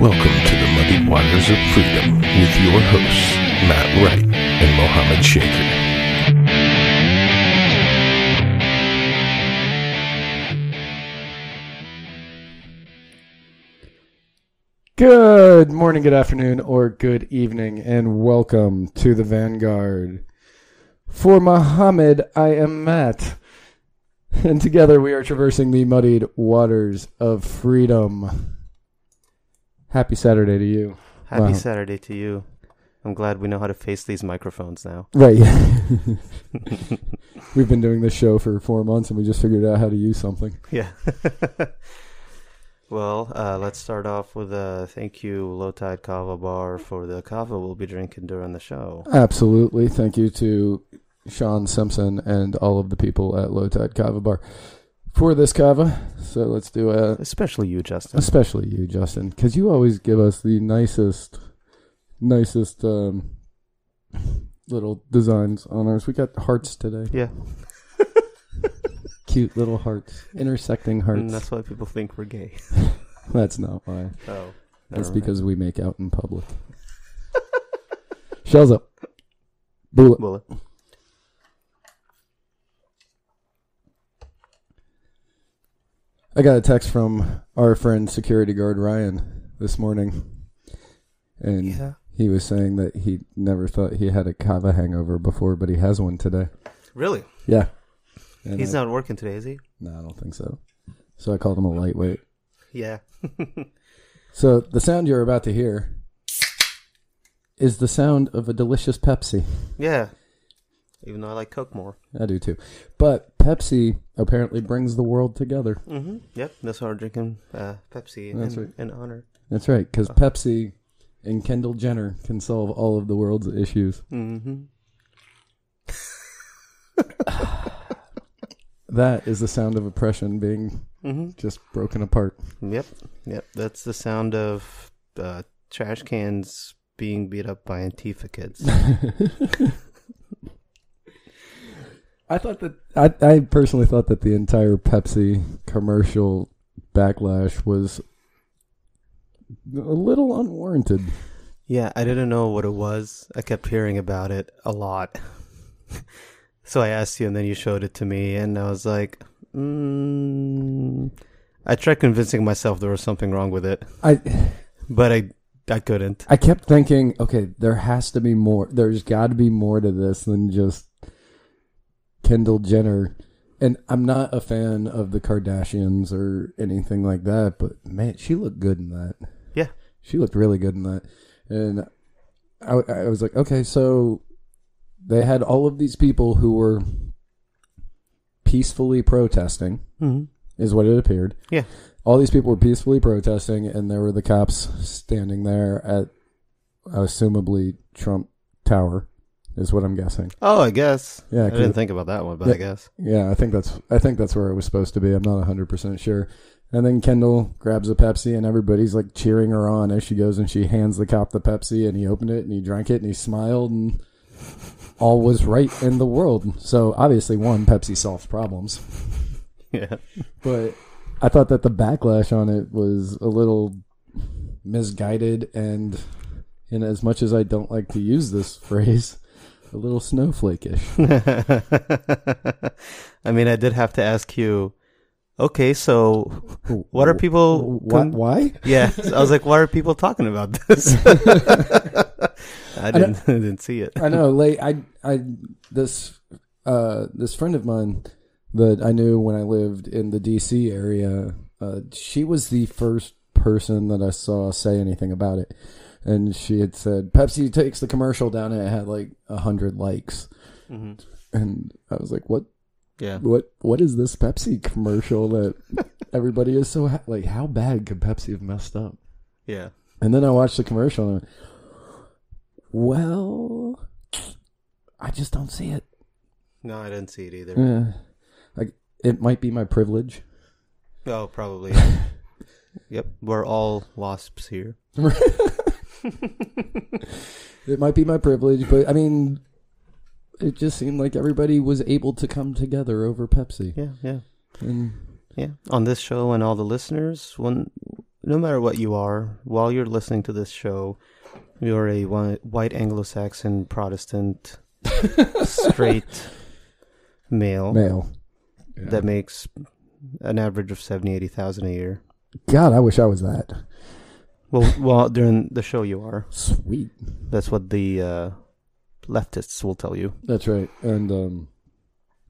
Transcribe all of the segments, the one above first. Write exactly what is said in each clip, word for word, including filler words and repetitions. Welcome to the Muddy Waters of Freedom with your hosts, Matt Wright and Mohammed Shaker. Good morning, good afternoon, or good evening, and welcome to the Vanguard. For Mohammed, I am Matt. And together we are traversing the muddied waters of freedom. Happy Saturday to you. Happy wow. Saturday to you. I'm glad we know how to face these microphones now. Right. We've been doing this show for four months and we just figured out how to use something. Yeah. Well, uh, let's start off with a thank you, Low Tide Kava Bar, for the kava we'll be drinking during the show. Absolutely. Thank you to Sean Simpson and all of the people at Low Tide Kava Bar for this kava. So let's do a... Especially you, Justin. Especially you, Justin, because you always give us the nicest, nicest um, little designs on ours. We got hearts today. Yeah. Cute little hearts. Intersecting hearts. And that's why people think we're gay. That's not why. Oh. That's because we make out in public. Shells up. Bullet. Bullet. I got a text from our friend security guard Ryan this morning, and yeah. he was saying that he never thought he had a kava hangover before, but he has one today. Really? Yeah. And He's I, not working today, is he? No, I don't think so. So I called him a lightweight. Yeah. So the sound you're about to hear is the sound of a delicious Pepsi. Yeah. Even though I like Coke more. I do too. But Pepsi apparently brings the world together. Mm-hmm. Yep. That's why we're drinking uh, Pepsi in, right. in honor. That's right. Because oh. Pepsi and Kendall Jenner can solve all of the world's issues. Mm-hmm. That is the sound of oppression being mm-hmm. just broken apart. Yep. Yep. That's the sound of uh, trash cans being beat up by Antifa kids. I thought that I, I personally thought that the entire Pepsi commercial backlash was a little unwarranted. Yeah, I didn't know what it was. I kept hearing about it a lot. So I asked you, and then you showed it to me, and I was like, mm. I tried convincing myself there was something wrong with it. I, but I, I couldn't. I kept thinking, okay, there has to be more. There's got to be more to this than just Kendall Jenner, and I'm not a fan of the Kardashians or anything like that, but man, she looked good in that. Yeah. She looked really good in that. And I, I was like, okay, so they had all of these people who were peacefully protesting, mm-hmm. is what it appeared. Yeah. All these people were peacefully protesting, and there were the cops standing there at, assumably, Trump Tower. Is what I'm guessing. Oh, I guess. Yeah, I didn't think about that one, but yeah, I guess. Yeah, I think that's I think that's where it was supposed to be. I'm not one hundred percent sure. And then Kendall grabs a Pepsi, and everybody's like cheering her on as she goes, and she hands the cop the Pepsi, and he opened it, and he drank it, and he smiled, and all was right in the world. So obviously, one, Pepsi solves problems. Yeah. But I thought that the backlash on it was a little misguided, and, and as much as I don't like to use this phrase, a little snowflake-ish. I mean, I did have to ask you, okay, so what are people... Con- why? Yeah, I was like, why are people talking about this? I didn't I I didn't see it. I know. Like, I, I, this, uh, this friend of mine that I knew when I lived in the D C area, uh, she was the first person that I saw say anything about it. And she had said, Pepsi takes the commercial down, and it had like one hundred likes. Mm-hmm. And I was like, what? Yeah. What? What is this Pepsi commercial that everybody is so... Ha- like, how bad could Pepsi have messed up? Yeah. And then I watched the commercial, and I went, well, I just don't see it. No, I didn't see it either. Yeah. Like, it might be my privilege. Oh, probably. Yep. We're all wasps here. It might be my privilege, but I mean, it just seemed like everybody was able to come together over Pepsi. Yeah, yeah, and yeah. On this show and all the listeners, when no matter what you are, while you're listening to this show, you're a white Anglo-Saxon Protestant straight male. Male. Yeah. That makes an average of seventy, eighty thousand a year. God, I wish I was that. Well, well, during the show you are. Sweet. That's what the uh, leftists will tell you. That's right. And um,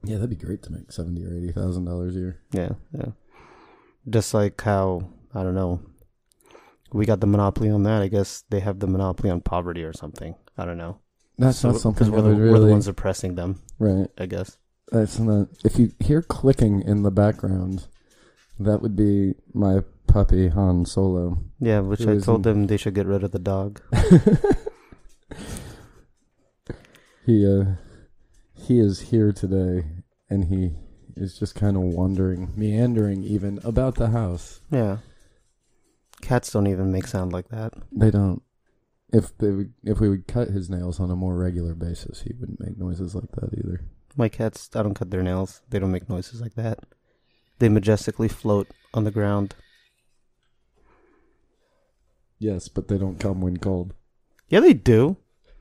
yeah, that'd be great to make seventy or eighty thousand dollars a year. Yeah, yeah. Just like how, I don't know, we got the monopoly on that. I guess they have the monopoly on poverty or something. I don't know. That's so, not something because we're, really... we're the ones oppressing them, right? I guess. That's not. If you hear clicking in the background, that would be my puppy Han Solo. Yeah, which I told in... them they should get rid of the dog. He uh, he is here today, and he is just kind of wandering, meandering even about the house. Yeah, cats don't even make sound like that. They don't. If they would, if we would cut his nails on a more regular basis, he wouldn't make noises like that either. My cats, I don't cut their nails. They don't make noises like that. They majestically float on the ground. Yes, but they don't come when cold. Yeah, they do.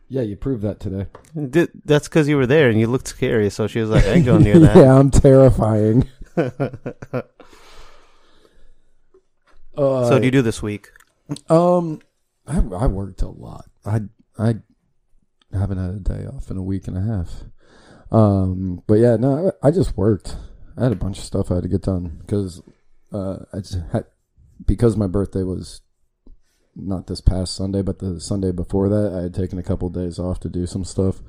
Yeah, you proved that today. That's because you were there and you looked scary, so she was like, I ain't going near that. Yeah, I'm terrifying. uh, so what do you do this week? Um, I, I worked a lot. I, I haven't had a day off in a week and a half. Um, but yeah, no, I, I just worked. I had a bunch of stuff I had to get done because uh, I just had, because my birthday was not this past Sunday, but the Sunday before that, I had taken a couple of days off to do some stuff,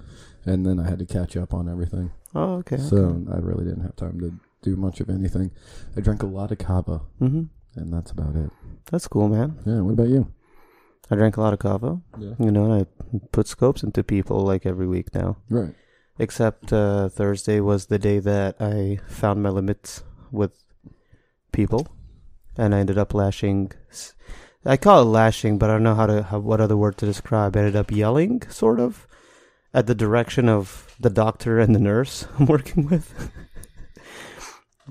and then I had to catch up on everything. Oh, okay. So okay. I really didn't have time to do much of anything. I drank a lot of kava, mm-hmm. and that's about it. That's cool, man. Yeah. What about you? I drank a lot of kava. Yeah. You know, I put scopes into people like every week now. Right. Except uh, Thursday was the day that I found my limits with people, and I ended up lashing. I call it lashing, but I don't know how to how, what other word to describe. I ended up yelling, sort of, at the direction of the doctor and the nurse I'm working with.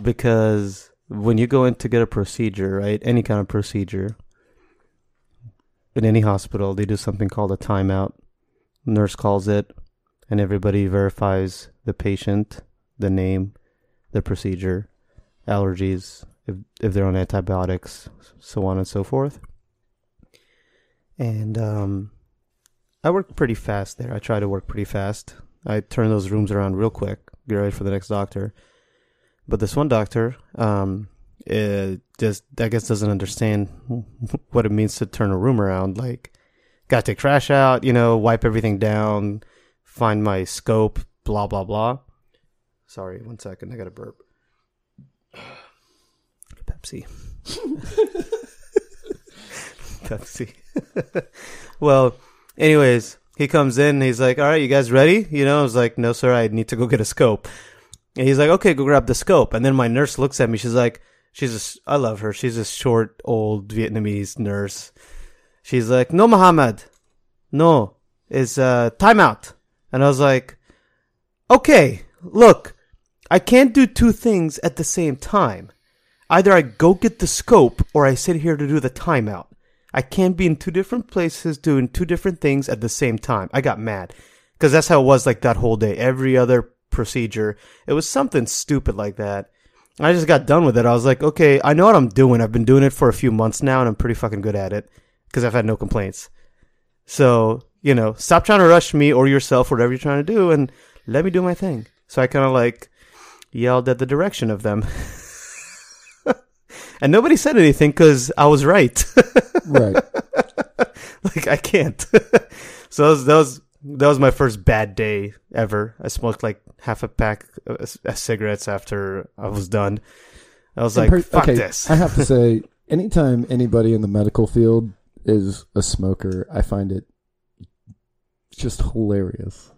Because when you go in to get a procedure, right, any kind of procedure, in any hospital, they do something called a timeout. Nurse calls it. And everybody verifies the patient, the name, the procedure, allergies, if if they're on antibiotics, so on and so forth. And um, I work pretty fast there. I try to work pretty fast. I turn those rooms around real quick, get ready for the next doctor. But this one doctor, um, it just I guess doesn't understand what it means to turn a room around. Like, gotta take trash out, you know, wipe everything down. Find my scope, blah, blah, blah. Sorry, one second. I got a burp. Pepsi. Pepsi. Well, anyways, he comes in and he's like, all right, you guys ready? You know, I was like, no, sir, I need to go get a scope. And he's like, okay, go grab the scope. And then my nurse looks at me. She's like, she's a, I love her. She's a short, old Vietnamese nurse. She's like, no, Muhammad. No, it's uh, timeout. And I was like, okay, look, I can't do two things at the same time. Either I go get the scope or I sit here to do the timeout. I can't be in two different places doing two different things at the same time. I got mad because that's how it was like that whole day. Every other procedure, it was something stupid like that. And I just got done with it. I was like, okay, I know what I'm doing. I've been doing it for a few months now and I'm pretty fucking good at it because I've had no complaints. So... you know, stop trying to rush me or yourself, whatever you're trying to do, and let me do my thing. So I kind of like yelled at the direction of them. And nobody said anything because I was right. Right. Like, I can't. So that was, that was that was my first bad day ever. I smoked like half a pack of cigarettes after I was done. I was like, per- fuck okay, this. I have to say, anytime anybody in the medical field is a smoker, I find it just hilarious.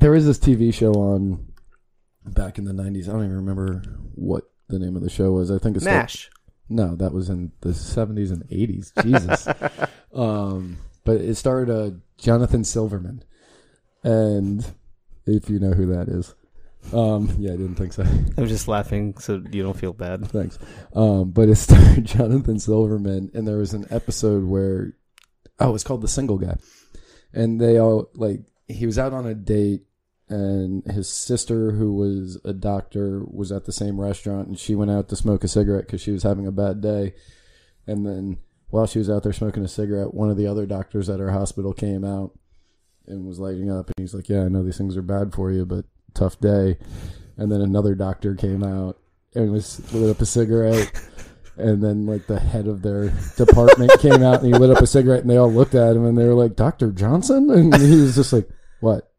There is this T V show on back in the nineties. I don't even remember what the name of the show was. I think it's MASH. Like, no, that was in the seventies and eighties. Jesus. um, but it starred uh, Jonathan Silverman. And if you know who that is, Um, yeah, I didn't think so. I'm just laughing so you don't feel bad. Thanks. Um, but it starred Jonathan Silverman, and there was an episode where, oh, it's called The Single Guy. And they all, like, he was out on a date, and his sister, who was a doctor, was at the same restaurant, and she went out to smoke a cigarette because she was having a bad day. And then while she was out there smoking a cigarette, one of the other doctors at her hospital came out and was lighting up, and he's like, yeah, I know these things are bad for you, but tough day. And then another doctor came out and was lit up a cigarette, and then like the head of their department came out and he lit up a cigarette, and they all looked at him and they were like, Doctor Johnson? And he was just like, what?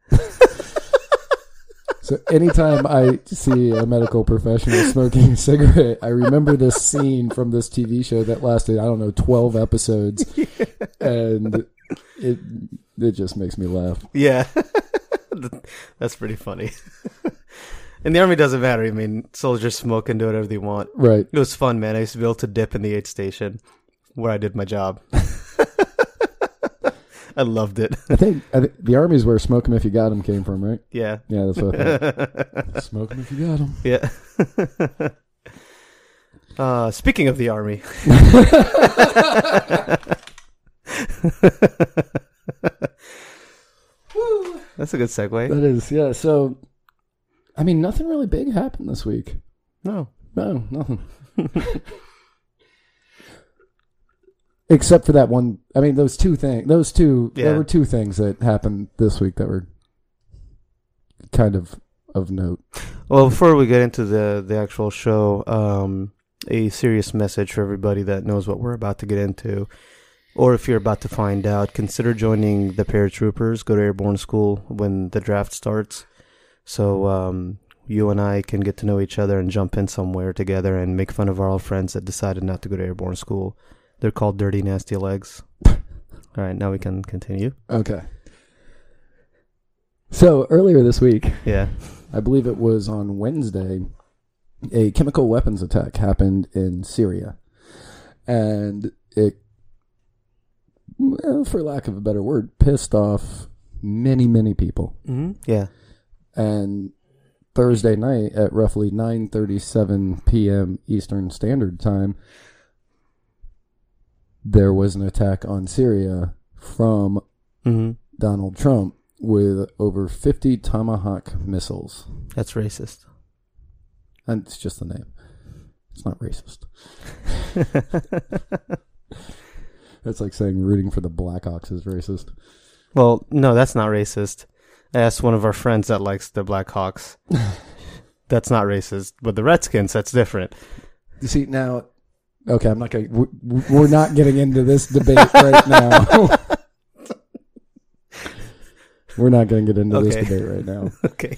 So anytime I see a medical professional smoking a cigarette, I remember this scene from this T V show that lasted, I don't know, twelve episodes. Yeah. And it it just makes me laugh. Yeah. That's pretty funny. And the army doesn't matter. I mean, soldiers smoke and do whatever they want. Right. It was fun, man. I used to be able to dip in the aid station where I did my job. I loved it. I think, I think the army is where smoke them if you got them came from, right? Yeah. Yeah, that's what I thought. Smoke them if you got them. Yeah. Uh, speaking of the army. That's a good segue. That is, yeah. So, I mean, nothing really big happened this week. No. No, nothing. Except for that one. I mean, those two things. Those two. Yeah. There were two things that happened this week that were kind of of note. Well, before we get into the, the actual show, um, a serious message for everybody that knows what we're about to get into. Or if you're about to find out, consider joining the paratroopers. Go to airborne school when the draft starts. So um, you and I can get to know each other and jump in somewhere together and make fun of our old friends that decided not to go to airborne school. They're called dirty, nasty legs. All right, now we can continue. Okay. So earlier this week, yeah, I believe it was on Wednesday, a chemical weapons attack happened in Syria. And it, well, for lack of a better word, pissed off many, many people. Mm-hmm. Yeah. And Thursday night at roughly nine thirty-seven p.m. Eastern Standard Time, there was an attack on Syria from mm-hmm. Donald Trump with over fifty Tomahawk missiles. That's racist. And it's just the name. It's not racist. That's like saying rooting for the Blackhawks is racist. Well, no, that's not racist. I asked one of our friends that likes the Blackhawks. That's not racist. But the Redskins, that's different. You see, now, okay, I'm not going to, we're not getting into this debate right now. We're not going to get into okay. this debate right now. Okay.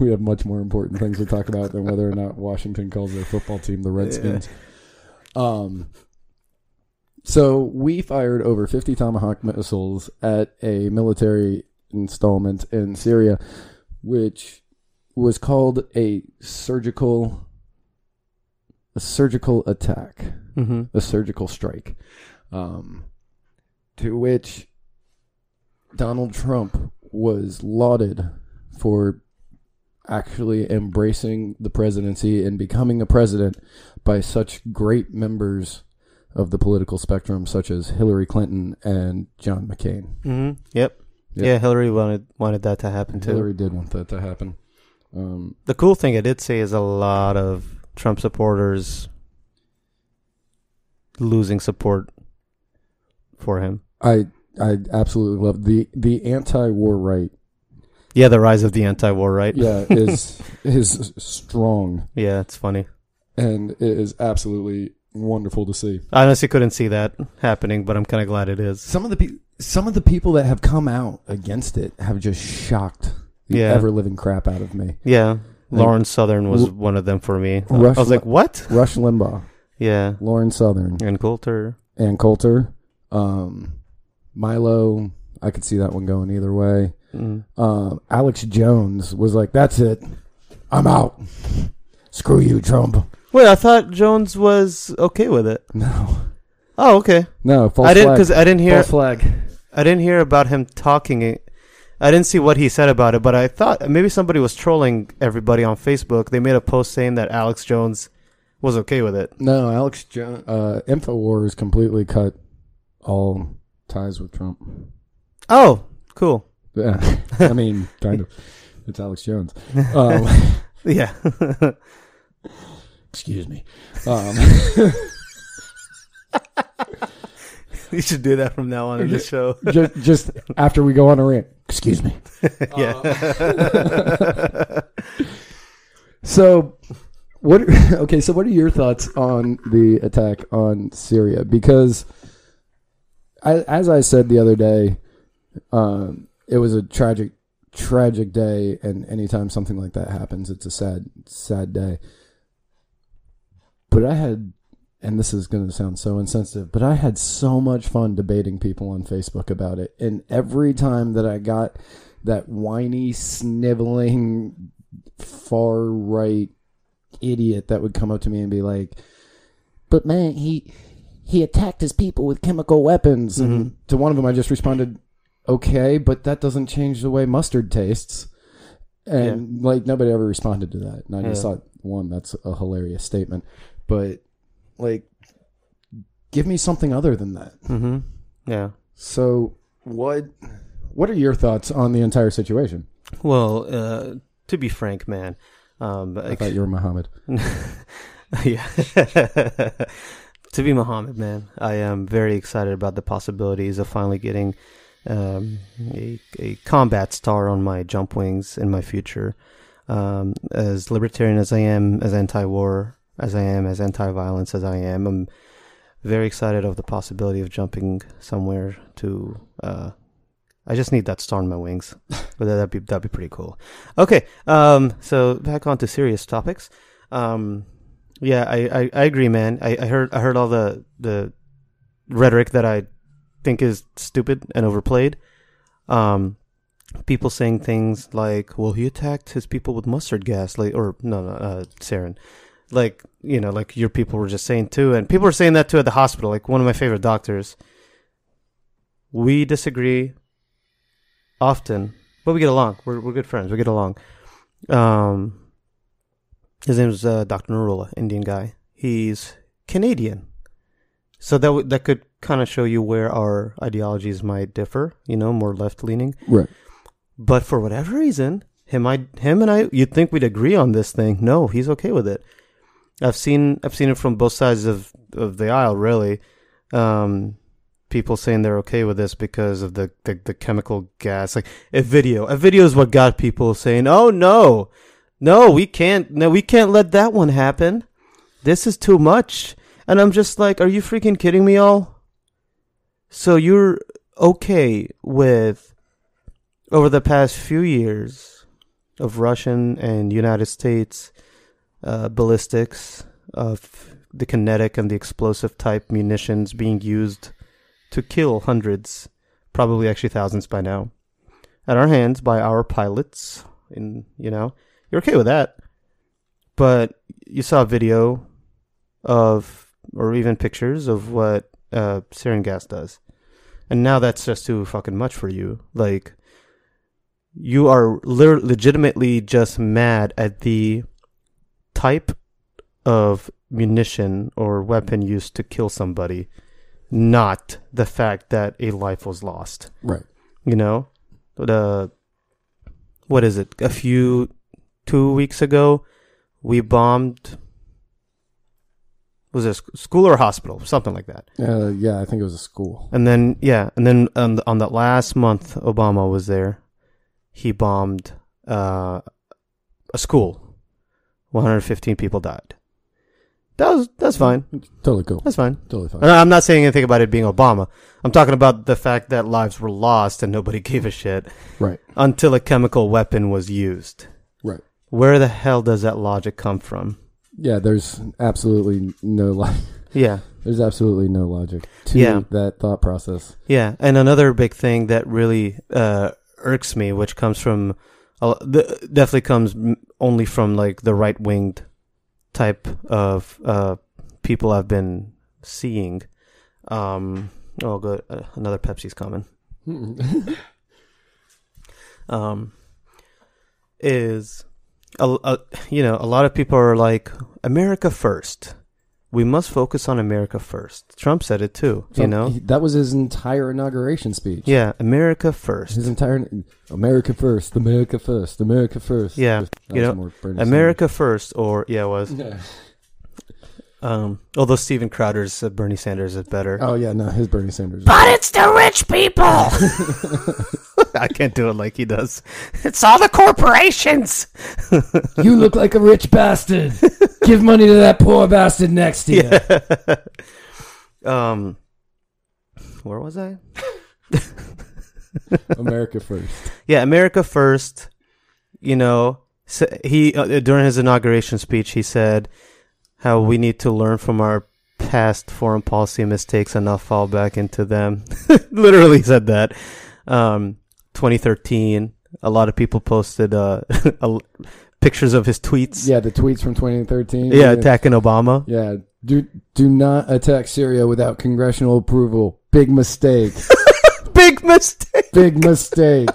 We have much more important things to talk about than whether or not Washington calls their football team the Redskins. Yeah. Um. So we fired over fifty Tomahawk missiles at a military installment in Syria, which was called a surgical, a surgical attack, mm-hmm. a surgical strike, um, to which Donald Trump was lauded for actually embracing the presidency and becoming a president by such great members of the political spectrum, such as Hillary Clinton and John McCain. Mm-hmm. Yep. Yep. Yeah, Hillary wanted wanted that to happen too. Hillary did want that to happen. Um, the cool thing I did see is a lot of Trump supporters losing support for him. I I absolutely love the the anti-war right. Yeah, the rise of the anti-war right. Yeah, is is strong. Yeah, it's funny, and it is absolutely wonderful to see. I honestly couldn't see that happening, but I'm kind of glad it is. Some of the pe- some of the people that have come out against it have just shocked the yeah. ever living crap out of me. Yeah, Lauren Southern was L- one of them for me. Rush I was like, what? Rush Limbaugh. Yeah, Lauren Southern, Ann Coulter, Ann Coulter, um, Milo. I could see that one going either way. Mm. Um, Alex Jones was like, "That's it, I'm out. Screw you, Trump." Wait, I thought Jones was okay with it. No. Oh, okay. No, false I didn't, flag. Because I didn't hear. False flag. I didn't hear about him talking. I didn't see what he said about it, but I thought maybe somebody was trolling everybody on Facebook. They made a post saying that Alex Jones was okay with it. No, Alex Jones, uh, InfoWars completely cut all ties with Trump. Oh, cool. Yeah, I mean, kind of. It's Alex Jones. Um, yeah. Excuse me. Um, you should do that from now on in the show. just, just after we go on a rant. Excuse me. Yeah. Uh, so, what? Okay, so what are your thoughts on the attack on Syria? Because, I, as I said the other day, um, it was a tragic, tragic day, and anytime something like that happens, it's a sad, sad day. But I had, and this is going to sound so insensitive, but I had so much fun debating people on Facebook about it. And every time that I got that whiny, sniveling, far-right idiot that would come up to me and be like, but man, he he attacked his people with chemical weapons. Mm-hmm. And to one of them, I just responded, okay, but that doesn't change the way mustard tastes. And yeah. like nobody ever responded to that. And I just yeah. thought, one, that's a hilarious statement. But, like, give me something other than that. Mm-hmm. Yeah. So, what what are your thoughts on the entire situation? Well, uh, to be frank, man. Um, I thought you were Muhammad. Yeah. To be Muhammad, man, I am very excited about the possibilities of finally getting um, a, a combat star on my jump wings in my future. Um, as libertarian as I am, as anti-war as I am, as anti-violence as I am, I'm very excited of the possibility of jumping somewhere to, uh, I just need that star on my wings, but that'd be, that'd be pretty cool. Okay. Um, so back on to serious topics. Um, yeah, I, I, I agree, man. I, I heard, I heard all the, the rhetoric that I think is stupid and overplayed. Um, People saying things like, well, he attacked his people with mustard gas, like, or no, no, uh, sarin. Like, you know, like your people were just saying too. And people were saying that too at the hospital. Like one of my favorite doctors. We disagree often, but we get along. We're we're good friends. We get along. Um, his name is uh, Doctor Narula, Indian guy. He's Canadian. So that w- that could kind of show you where our ideologies might differ, you know, more left-leaning. Right. But for whatever reason, him, I, him, and I, you'd think we'd agree on this thing. No, he's okay with it. I've seen, I've seen it from both sides of, of the aisle, really. Um, people saying they're okay with this because of the, the the chemical gas, like a video. A video is what got people saying, "Oh no, no, we can't, no, we can't let that one happen. This is too much." And I'm just like, "Are you freaking kidding me, all?" So you're okay with. Over the past few years of Russian and United States uh, ballistics, of the kinetic and the explosive type munitions being used to kill hundreds, probably actually thousands by now, at our hands by our pilots, in, you know, you're okay with that. But you saw a video of, or even pictures of what uh, sarin gas does. And now that's just too fucking much for you. Like... You are le- legitimately just mad at the type of munition or weapon used to kill somebody, not the fact that a life was lost. Right. You know, the what is it? A few two weeks ago, we bombed. Was it a school or a hospital? Something like that. Uh, yeah, I think it was a school. And then yeah, and then on the, on that last month, Obama was there. He bombed uh, a school. one hundred fifteen people died. That was that's fine. Totally cool. That's fine. Totally fine. And I'm not saying anything about it being Obama. I'm talking about the fact that lives were lost and nobody gave a shit. Right. Until a chemical weapon was used. Right. Where the hell does that logic come from? Yeah, there's absolutely no logic. Yeah. There's absolutely no logic to yeah. that thought process. Yeah. And another big thing that really... Uh, irks me, which comes from uh, the, definitely comes only from like the right-winged type of uh people I've been seeing. Um oh good uh, another Pepsi's coming. um, is, a, a, you know, a lot of people are like, America first. We must focus on America first. Trump said it too, Trump, you know? He, that was his entire inauguration speech. Yeah, America first. His entire, America first, America first, America first. Yeah, that you know, America Sanders. First, or, yeah, it was. Yeah. Um, although Steven Crowder's uh, Bernie Sanders is better. Oh, yeah, no, his Bernie Sanders. But it's the rich people! I can't do it like he does. It's all the corporations! You look like a rich bastard. Give money to that poor bastard next to you. Yeah. Um, where was I? America first. Yeah, America first. You know, so he uh, during his inauguration speech, he said how we need to learn from our past foreign policy mistakes and not fall back into them. Literally said that. Um, twenty thirteen, a lot of people posted uh, a, pictures of his tweets. Yeah, the tweets from twenty thirteen. Yeah, attacking Obama. Yeah, do do not attack Syria without congressional approval. Big mistake. Big mistake. Big mistake.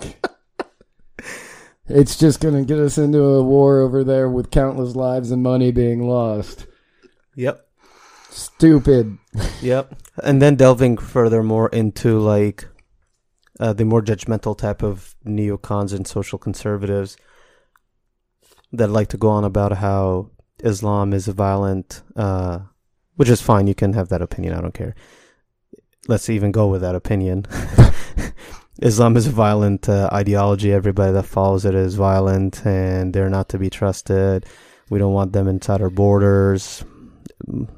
It's just going to get us into a war over there with countless lives and money being lost. Yep. Stupid. Yep. And then delving furthermore into like uh, the more judgmental type of neocons and social conservatives that like to go on about how Islam is violent, uh, which is fine. You can have that opinion. I don't care. Let's even go with that opinion. Islam is a violent uh, ideology. Everybody that follows it is violent and they're not to be trusted. We don't want them inside our borders,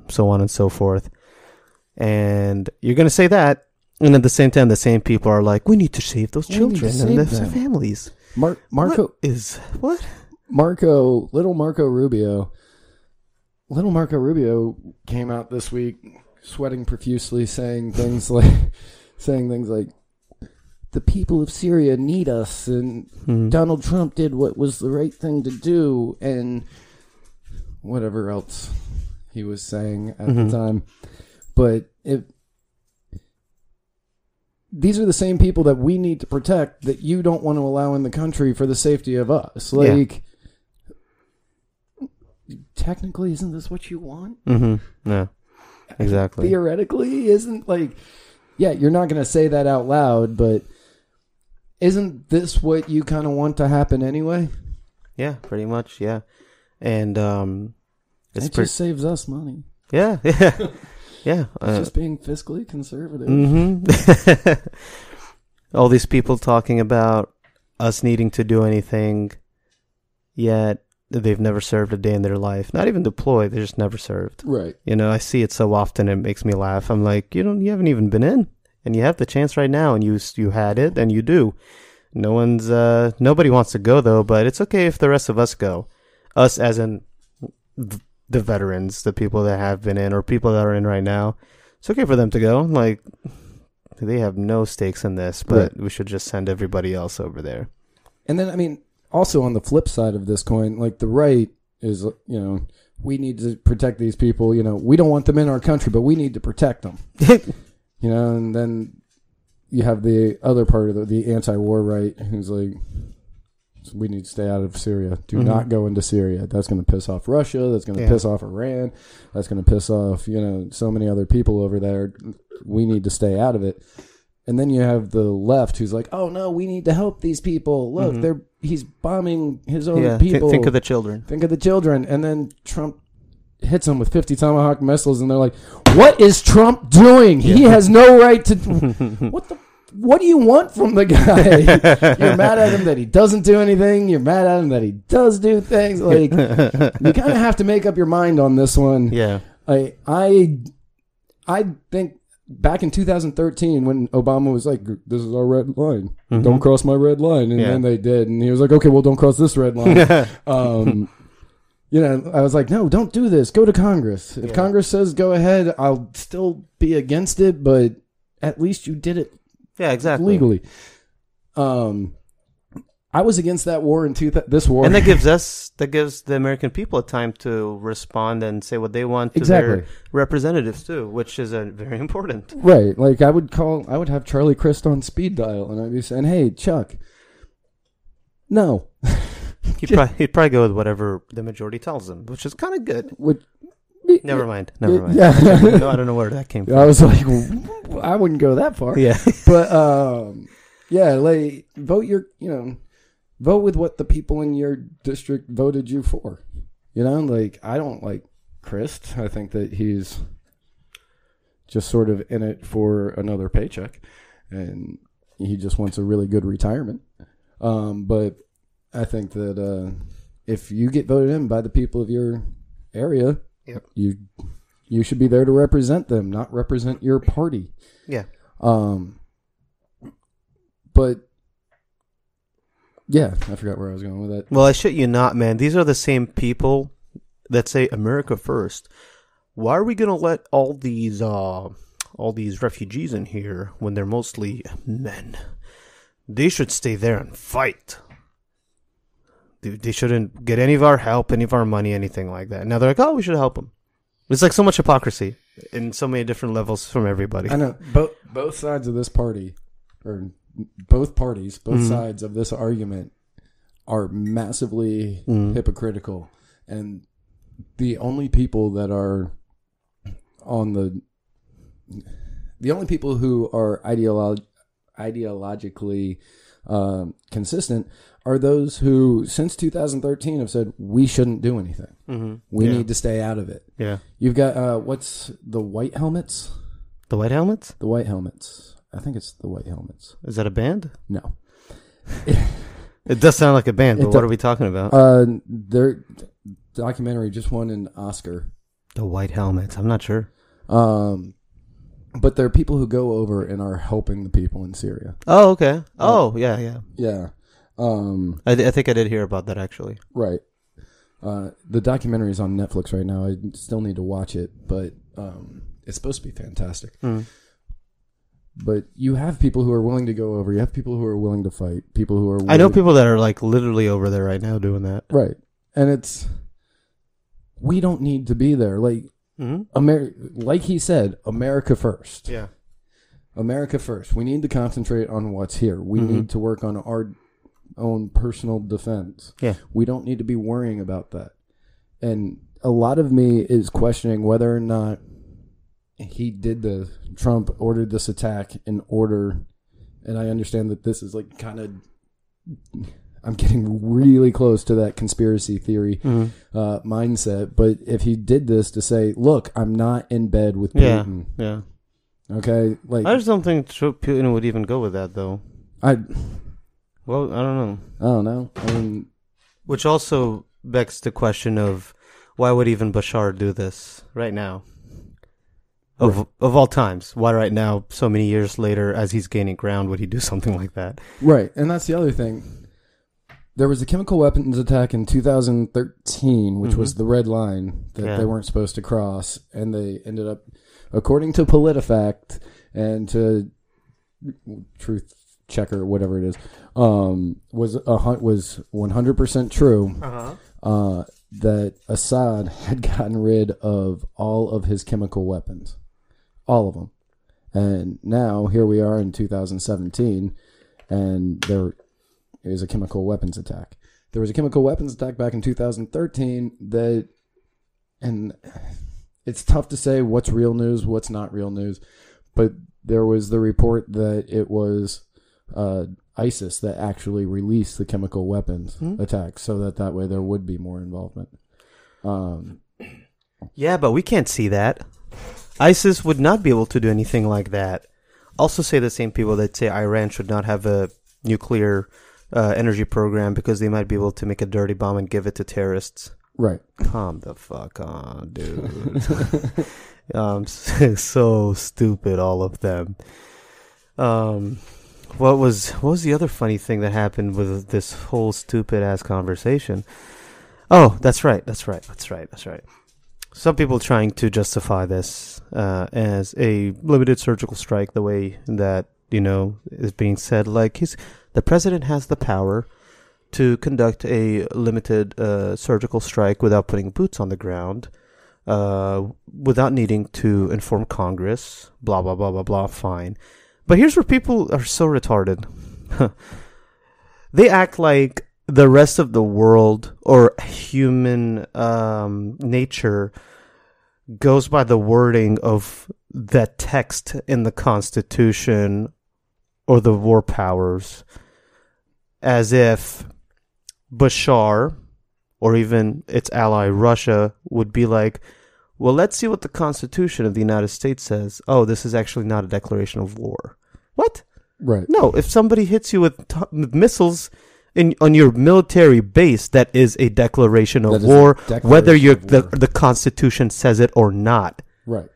so on and so forth. And you're going to say that. And at the same time, the same people are like, we need to save those we children save and their families. Mar- Marco what is what? Marco, little Marco Rubio. Little Marco Rubio came out this week sweating profusely, saying things like, saying things like, the people of Syria need us, and hmm. Donald Trump did what was the right thing to do, and whatever else he was saying at mm-hmm. the time. But if these are the same people that we need to protect that you don't want to allow in the country for the safety of us. Like, yeah. Technically, isn't this what you want? Mm-hmm. Yeah, exactly. Theoretically, isn't like... Yeah, you're not going to say that out loud, but... Isn't this what you kind of want to happen anyway? Yeah, pretty much, yeah. And um, it's it just per- saves us money. Yeah, yeah, yeah. It's uh, just being fiscally conservative. Mm-hmm. All these people talking about us needing to do anything, yet they've never served a day in their life. Not even deployed; they just never served. Right. You know, I see it so often; it makes me laugh. I'm like, you don't, you haven't even been in. And you have the chance right now, and you you had it, and you do. No one's, uh, nobody wants to go though, but it's okay if the rest of us go. Us as in th- the veterans, the people that have been in, or people that are in right now. It's okay for them to go. Like they have no stakes in this, but right. We should just send everybody else over there. And then, I mean, also on the flip side of this coin, like the right is, you know, we need to protect these people. You know, we don't want them in our country, but we need to protect them. You know, and then you have the other part of the, the anti-war right who's like, we need to stay out of Syria. Do mm-hmm. not go into Syria. That's going to piss off Russia. That's going to yeah. piss off Iran. That's going to piss off, you know, so many other people over there. We need to stay out of it. And then you have the left who's like, oh, no, we need to help these people. Look, mm-hmm. they're he's bombing his own yeah, people. Th- think of the children. Think of the children. And then Trump hits them with fifty Tomahawk missiles, and they're like, what is Trump doing? Yeah. He has no right to... What the... What do you want from the guy? You're mad at him that he doesn't do anything. You're mad at him that he does do things. Like, you kind of have to make up your mind on this one. Yeah. I, I, I think back in two thousand thirteen when Obama was like, this is our red line. Mm-hmm. Don't cross my red line. And yeah. then they did. And he was like, okay, well, don't cross this red line. um You know, I was like, no, don't do this. Go to Congress. If yeah. Congress says go ahead, I'll still be against it, but at least you did it yeah, exactly. legally. Um, I was against that war in two th- this war. And that gives us, that gives the American people time to respond and say what they want to exactly. their representatives too, which is a very important. Right. Like I would call, I would have Charlie Crist on speed dial and I'd be saying, hey, Chuck, No. He'd, probably, he'd probably go with whatever the majority tells him, which is kind of good. Would, never mind. Never mind. Yeah. No, I don't know where that came from. I was like, I wouldn't go that far. Yeah. But, um, yeah, like, vote your, you know, vote with what the people in your district voted you for. You know, like, I don't like Christ. I think that he's just sort of in it for another paycheck, and he just wants a really good retirement. Um, but I think that uh, if you get voted in by the people of your area, yep. you you should be there to represent them, not represent your party. Yeah. Um. But yeah, I forgot where I was going with that. Well, I shit you not, man. These are the same people that say America first. Why are we going to let all these uh, all these refugees in here when they're mostly men? They should stay there and fight. They shouldn't get any of our help, any of our money, anything like that. Now they're like, oh, we should help them. It's like so much hypocrisy in so many different levels from everybody. I know. Both, both sides of this party, or both parties, both mm. sides of this argument are massively mm. hypocritical. And the only people that are on the... The only people who are ideolo- ideologically... Um, consistent are those who since two thousand thirteen have said we shouldn't do anything. Mm-hmm. We yeah. need to stay out of it. Yeah, you've got uh, what's the White Helmets? The White Helmets? The White Helmets. I think it's the White Helmets. Is that a band? No. It does sound like a band, but do- what are we talking about? Uh, their documentary just won an Oscar. The White Helmets. I'm not sure. Um. But there are people who go over and are helping the people in Syria. Oh, okay. Oh, yeah, yeah. Yeah. Um, I, th- I think I did hear about that, actually. Right. Uh, the documentary is on Netflix right now. I still need to watch it, but um, it's supposed to be fantastic. Mm. But you have people who are willing to go over. You have people who are willing to fight. People who are willing I know people that are like literally over there right now doing that. Right. And it's... We don't need to be there. Like... Mm-hmm. Amer- like he said, America first. Yeah, America first. We need to concentrate on what's here. We mm-hmm. need to work on our own personal defense. Yeah, we don't need to be worrying about that. And a lot of me is questioning whether or not he did the Trump ordered this attack in order. And I understand that this is like kind of. I'm getting really close to that conspiracy theory mm-hmm. uh, mindset. But if he did this to say, look, I'm not in bed with Putin. Yeah. yeah. Okay. Like, I just don't think Putin would even go with that, though. I. Well, I don't know. I don't know. I mean, which also begs the question of why would even Bashar do this right now? Of right. of all times, why right now, so many years later, as he's gaining ground, would he do something like that? Right. And that's the other thing. There was a chemical weapons attack in two thousand thirteen, which mm-hmm. was the red line that yeah. they weren't supposed to cross. And they ended up, according to PolitiFact and to Truth Checker, whatever it is, um, was a, was one hundred percent true uh-huh. uh, that Assad had gotten rid of all of his chemical weapons. All of them. And now here we are in two thousand seventeen, and they're... It was a chemical weapons attack. There was a chemical weapons attack back in two thousand thirteen that, and it's tough to say what's real news, what's not real news, but there was the report that it was uh, ISIS that actually released the chemical weapons mm-hmm. attack so that that way there would be more involvement. Um, yeah, but we can't see that. ISIS would not be able to do anything like that. Also say the same people that say Iran should not have a nuclear... Uh, energy program because they might be able to make a dirty bomb and give it to terrorists. Right. Calm the fuck on, dude. um, so stupid, all of them. Um, what was what was the other funny thing that happened with this whole stupid ass conversation? Oh, that's right, that's right, that's right, that's right. Some people trying to justify this uh, as a limited surgical strike, the way that you know is being said, like he's. The president has the power to conduct a limited uh, surgical strike without putting boots on the ground, uh, without needing to inform Congress, blah, blah, blah, blah, blah, fine. But here's where people are so retarded. They act like the rest of the world or human um, nature goes by the wording of that text in the Constitution or the war powers, as if Bashar or even its ally Russia would be like, well, let's see what the Constitution of the United States says. Oh, this is actually not a declaration of war. What? Right. No, if somebody hits you with, t- with missiles in on your military base, that is a declaration of war, declaration whether you're, of war. The, the Constitution says it or not. Right.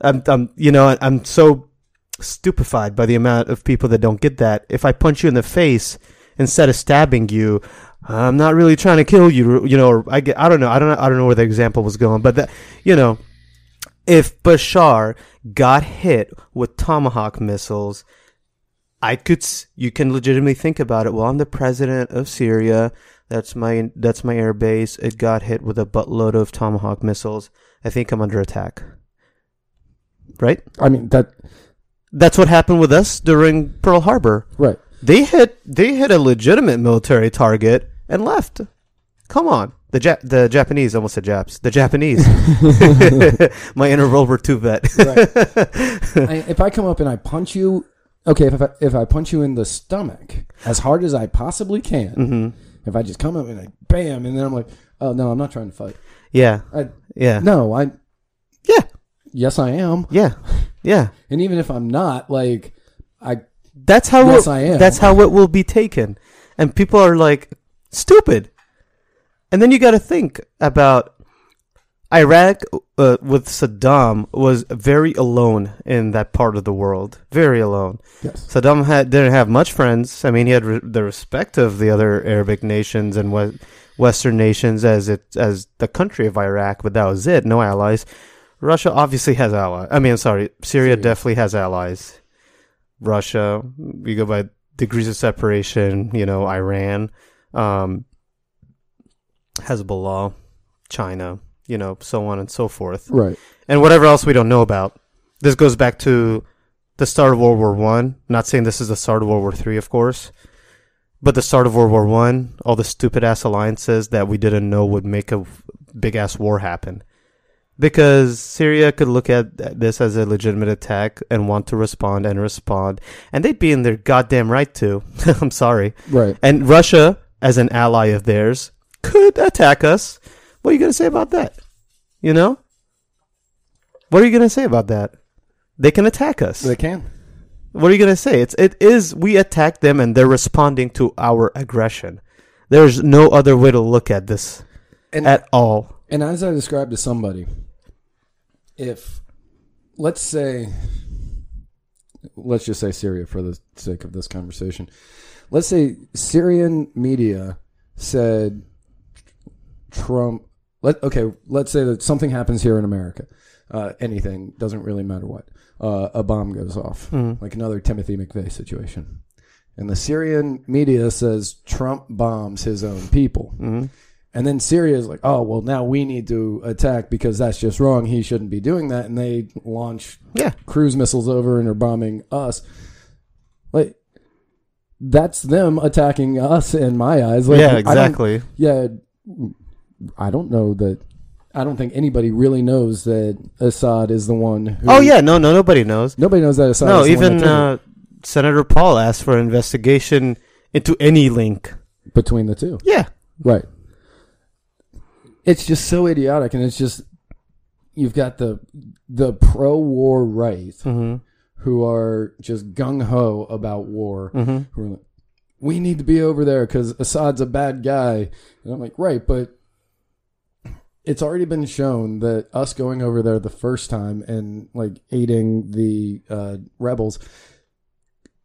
I'm, I'm, you know, I'm so stupefied by the amount of people that don't get that. If I punch you in the face instead of stabbing you, I'm not really trying to kill you, you know. Or I get, I don't know, I don't know, I don't know where the example was going, but that, you know, if Bashar got hit with Tomahawk missiles, I could, you can legitimately think about it. Well, I'm the president of Syria. That's my that's my air base. It got hit with a buttload of Tomahawk missiles. I think I'm under attack. Right? I mean that. That's what happened with us during Pearl Harbor. Right. They hit they hit a legitimate military target and left. Come on. The ja- the Japanese, I almost said Japs. The Japanese. My inner World War Two vet. Right. I, if I come up and I punch you, okay, if I, if I punch you in the stomach as hard as I possibly can, mm-hmm. if I just come up and I bam, and then I'm like, oh, no, I'm not trying to fight. Yeah. I, yeah. No, I... Yeah. Yes, I am. Yeah. Yeah. And even if I'm not, like, I... That's how yes, it, I am. That's how it will be taken. And people are like, stupid. And then you got to think about Iraq uh, with Saddam was very alone in that part of the world. Very alone. Yes. Saddam had, didn't have much friends. I mean, he had re- the respect of the other Arabic nations and we- Western nations as it as the country of Iraq, but that was it. No allies. Russia obviously has allies. I mean, I'm sorry. Syria, Syria definitely has allies. Russia, we go by degrees of separation, you know, Iran, um, Hezbollah, China, you know, so on and so forth. Right. And whatever else we don't know about. This goes back to the start of World War One. Not saying this is the start of World War Three, of course, but the start of World War One, all the stupid-ass alliances that we didn't know would make a big-ass war happen. Because Syria could look at this as a legitimate attack and want to respond and respond. And they'd be in their goddamn right to. I'm sorry. Right. And Russia, as an ally of theirs, could attack us. What are you going to say about that? You know? What are you going to say about that? They can attack us. They can. What are you going to say? It's, it is, we attack them and they're responding to our aggression. There's no other way to look at this and at all. And as I described to somebody, if, let's say, let's just say Syria for the sake of this conversation. Let's say Syrian media said Trump, let, okay, let's say that something happens here in America. Uh, anything, doesn't really matter what. Uh, a bomb goes off, mm-hmm. like another Timothy McVeigh situation. And the Syrian media says Trump bombs his own people. Mm-hmm. And then Syria is like, oh, well, now we need to attack because that's just wrong. He shouldn't be doing that. And they launch yeah. cruise missiles over and are bombing us. Like, that's them attacking us in my eyes. Like, yeah, exactly. I yeah. I don't know that. I don't think anybody really knows that Assad is the one who. Oh, yeah. No, no, nobody knows. Nobody knows that Assad no, is the even, one. No, uh, even Senator Paul asked for an investigation into any link between the two. Yeah. Right. It's just so idiotic, and it's just you've got the the pro-war right mm-hmm. who are just gung-ho about war. Mm-hmm. Who are like, we need to be over there because Assad's a bad guy. And I'm like, right, but it's already been shown that us going over there the first time and like aiding the uh, rebels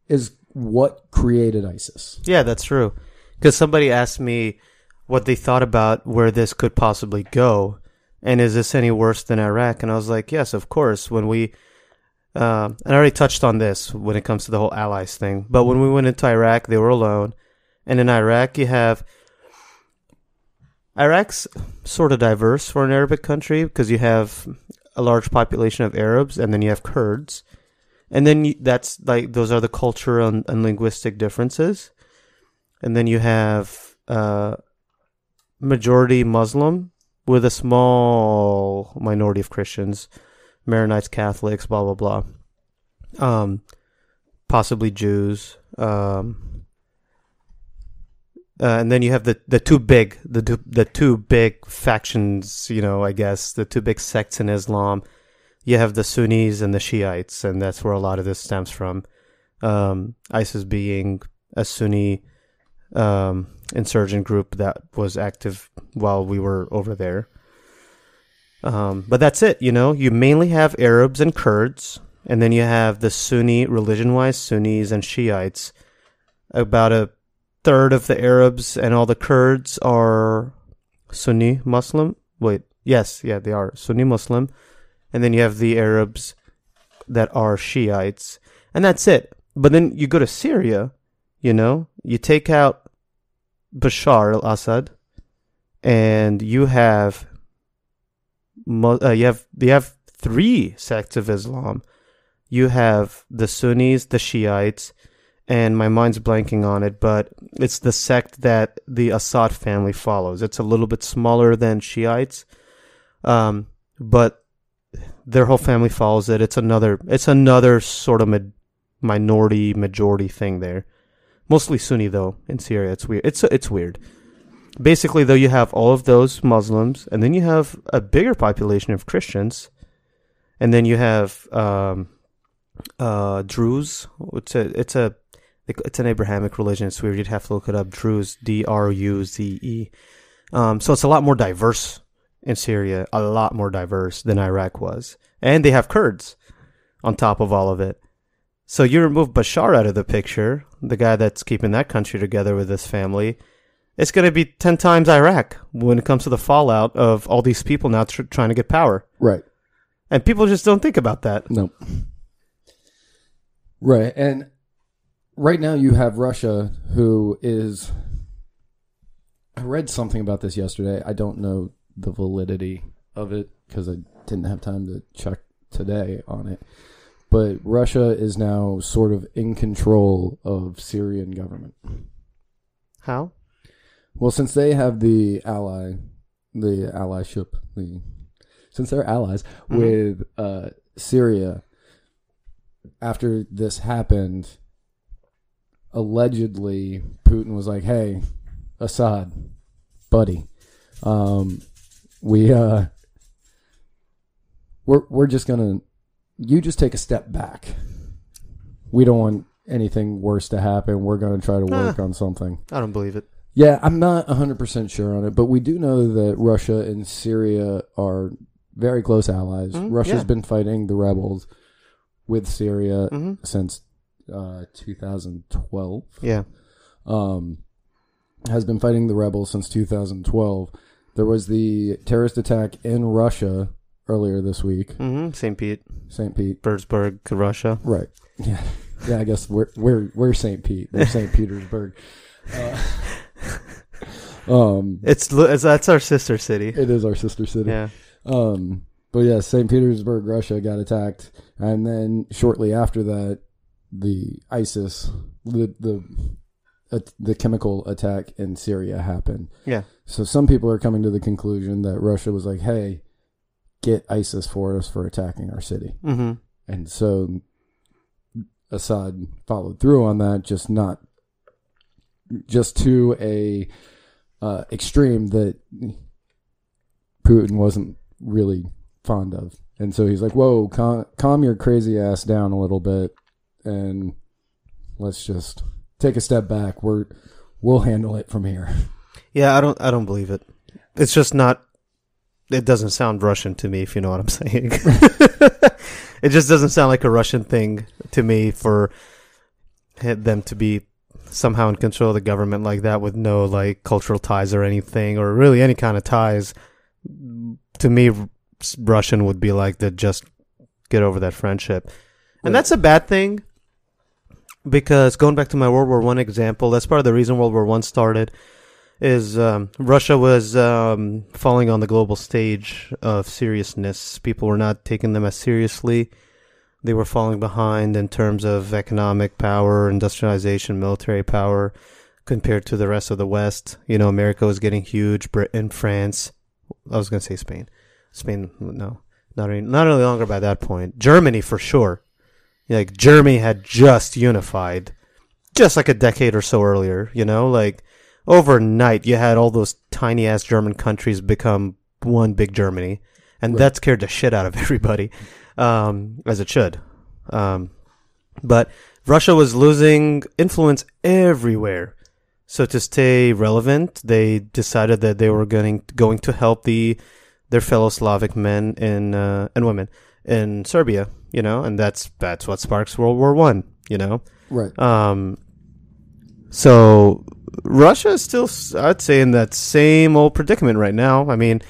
is what created ISIS. Yeah, that's true. Because somebody asked me what they thought about where this could possibly go, and is this any worse than Iraq? And I was like, yes, of course. When we, uh, and I already touched on this when it comes to the whole allies thing, but when we went into Iraq, they were alone. And in Iraq, you have, Iraq's sort of diverse for an Arabic country because you have a large population of Arabs, and then you have Kurds. And then you, that's like, those are the cultural and, and linguistic differences. And then you have uh, majority Muslim with a small minority of Christians, Maronites, Catholics, blah, blah, blah. Um, possibly Jews. Um, uh, and then you have the, the two big, the two, the two big factions, you know, I guess, the two big sects in Islam. You have the Sunnis and the Shiites, and that's where a lot of this stems from. Um, ISIS being a Sunni um, insurgent group that was active while we were over there. Um, but that's it, you know. You mainly have Arabs and Kurds, and then you have the Sunni, religion-wise, Sunnis and Shiites. About a third of the Arabs and all the Kurds are Sunni Muslim. Wait, yes, yeah, they are Sunni Muslim. And then you have the Arabs that are Shiites. And that's it. But then you go to Syria, you know, you take out Bashar al-Assad, and you have uh, you have you have three sects of Islam. You have the Sunnis, the Shiites, and my mind's blanking on it, but it's the sect that the Assad family follows. It's a little bit smaller than Shiites, um, but their whole family follows it. It's another. It's another sort of mid. minority majority thing there, mostly Sunni though in Syria. It's weird. It's it's weird. Basically though, you have all of those Muslims, and then you have a bigger population of Christians, and then you have um, uh, Druze. It's a it's a it's an Abrahamic religion. It's weird. You'd have to look it up. Druze, D R U Z E. Um, so it's a lot more diverse in Syria. A lot more diverse than Iraq was, and they have Kurds on top of all of it. So you remove Bashar out of the picture, the guy that's keeping that country together with his family. It's going to be ten times Iraq when it comes to the fallout of all these people now tr- trying to get power. Right. And people just don't think about that. No. Right. And right now you have Russia, who is... I read something about this yesterday. I don't know the validity of it because I didn't have time to check today on it. But Russia is now sort of in control of Syrian government. How? Well, since they have the ally, the allyship, the, since they're allies mm-hmm. with uh, Syria, after this happened, allegedly Putin was like, hey, Assad, buddy, um, we, uh, we're, we're just going to... You just take a step back. We don't want anything worse to happen. We're going to try to work ah, on something. I don't believe it. Yeah, I'm not one hundred percent sure on it, but we do know that Russia and Syria are very close allies. Mm-hmm, Russia's yeah. been fighting the rebels with Syria mm-hmm. since uh, two thousand twelve. Yeah. Um, has been fighting the rebels since two thousand twelve. There was the terrorist attack in Russia earlier this week. Mm-hmm. Saint Pete. Saint Pete. Petersburg, Russia. Right. Yeah. Yeah, I guess we're we're we're Saint Pete. We're Saint Petersburg. Uh, um it's, it's that's our sister city. It is our sister city. Yeah. Um but yeah, Saint Petersburg, Russia got attacked, and then shortly after that the ISIS the the uh, the chemical attack in Syria happened. Yeah. So some people are coming to the conclusion that Russia was like, "Hey, get ISIS for us for attacking our city." Mm-hmm. And so Assad followed through on that, just not just to a uh, extreme that Putin wasn't really fond of. And so he's like, whoa, cal- calm your crazy ass down a little bit, and let's just take a step back. We're, we'll handle it from here. Yeah, I don't, I don't believe it. It's just not... It doesn't sound Russian to me, if you know what I'm saying. It just doesn't sound like a Russian thing to me for them to be somehow in control of the government like that with no like cultural ties or anything, or really any kind of ties. To me, Russian would be like the just get over that friendship. And right. That's a bad thing, because going back to my World War One example, that's part of the reason World War One started. Is um, Russia was um, falling on the global stage of seriousness. People were not taking them as seriously. They were falling behind in terms of economic power, industrialization, military power, compared to the rest of the West. You know, America was getting huge. Britain, France. I was going to say Spain. Spain, no. Not any, not any longer by that point. Germany, for sure. Like, Germany had just unified. Just like a decade or so earlier, you know? Like, overnight, you had all those tiny-ass German countries become one big Germany. And right. that scared the shit out of everybody. Um, as it should. Um, but Russia was losing influence everywhere. So to stay relevant, they decided that they were going, going to help the their fellow Slavic men in, uh, and women in Serbia, you know, and that's that's what sparks World War One, you know? Right. Um, so Russia is still, I'd say, in that same old predicament right now. I mean,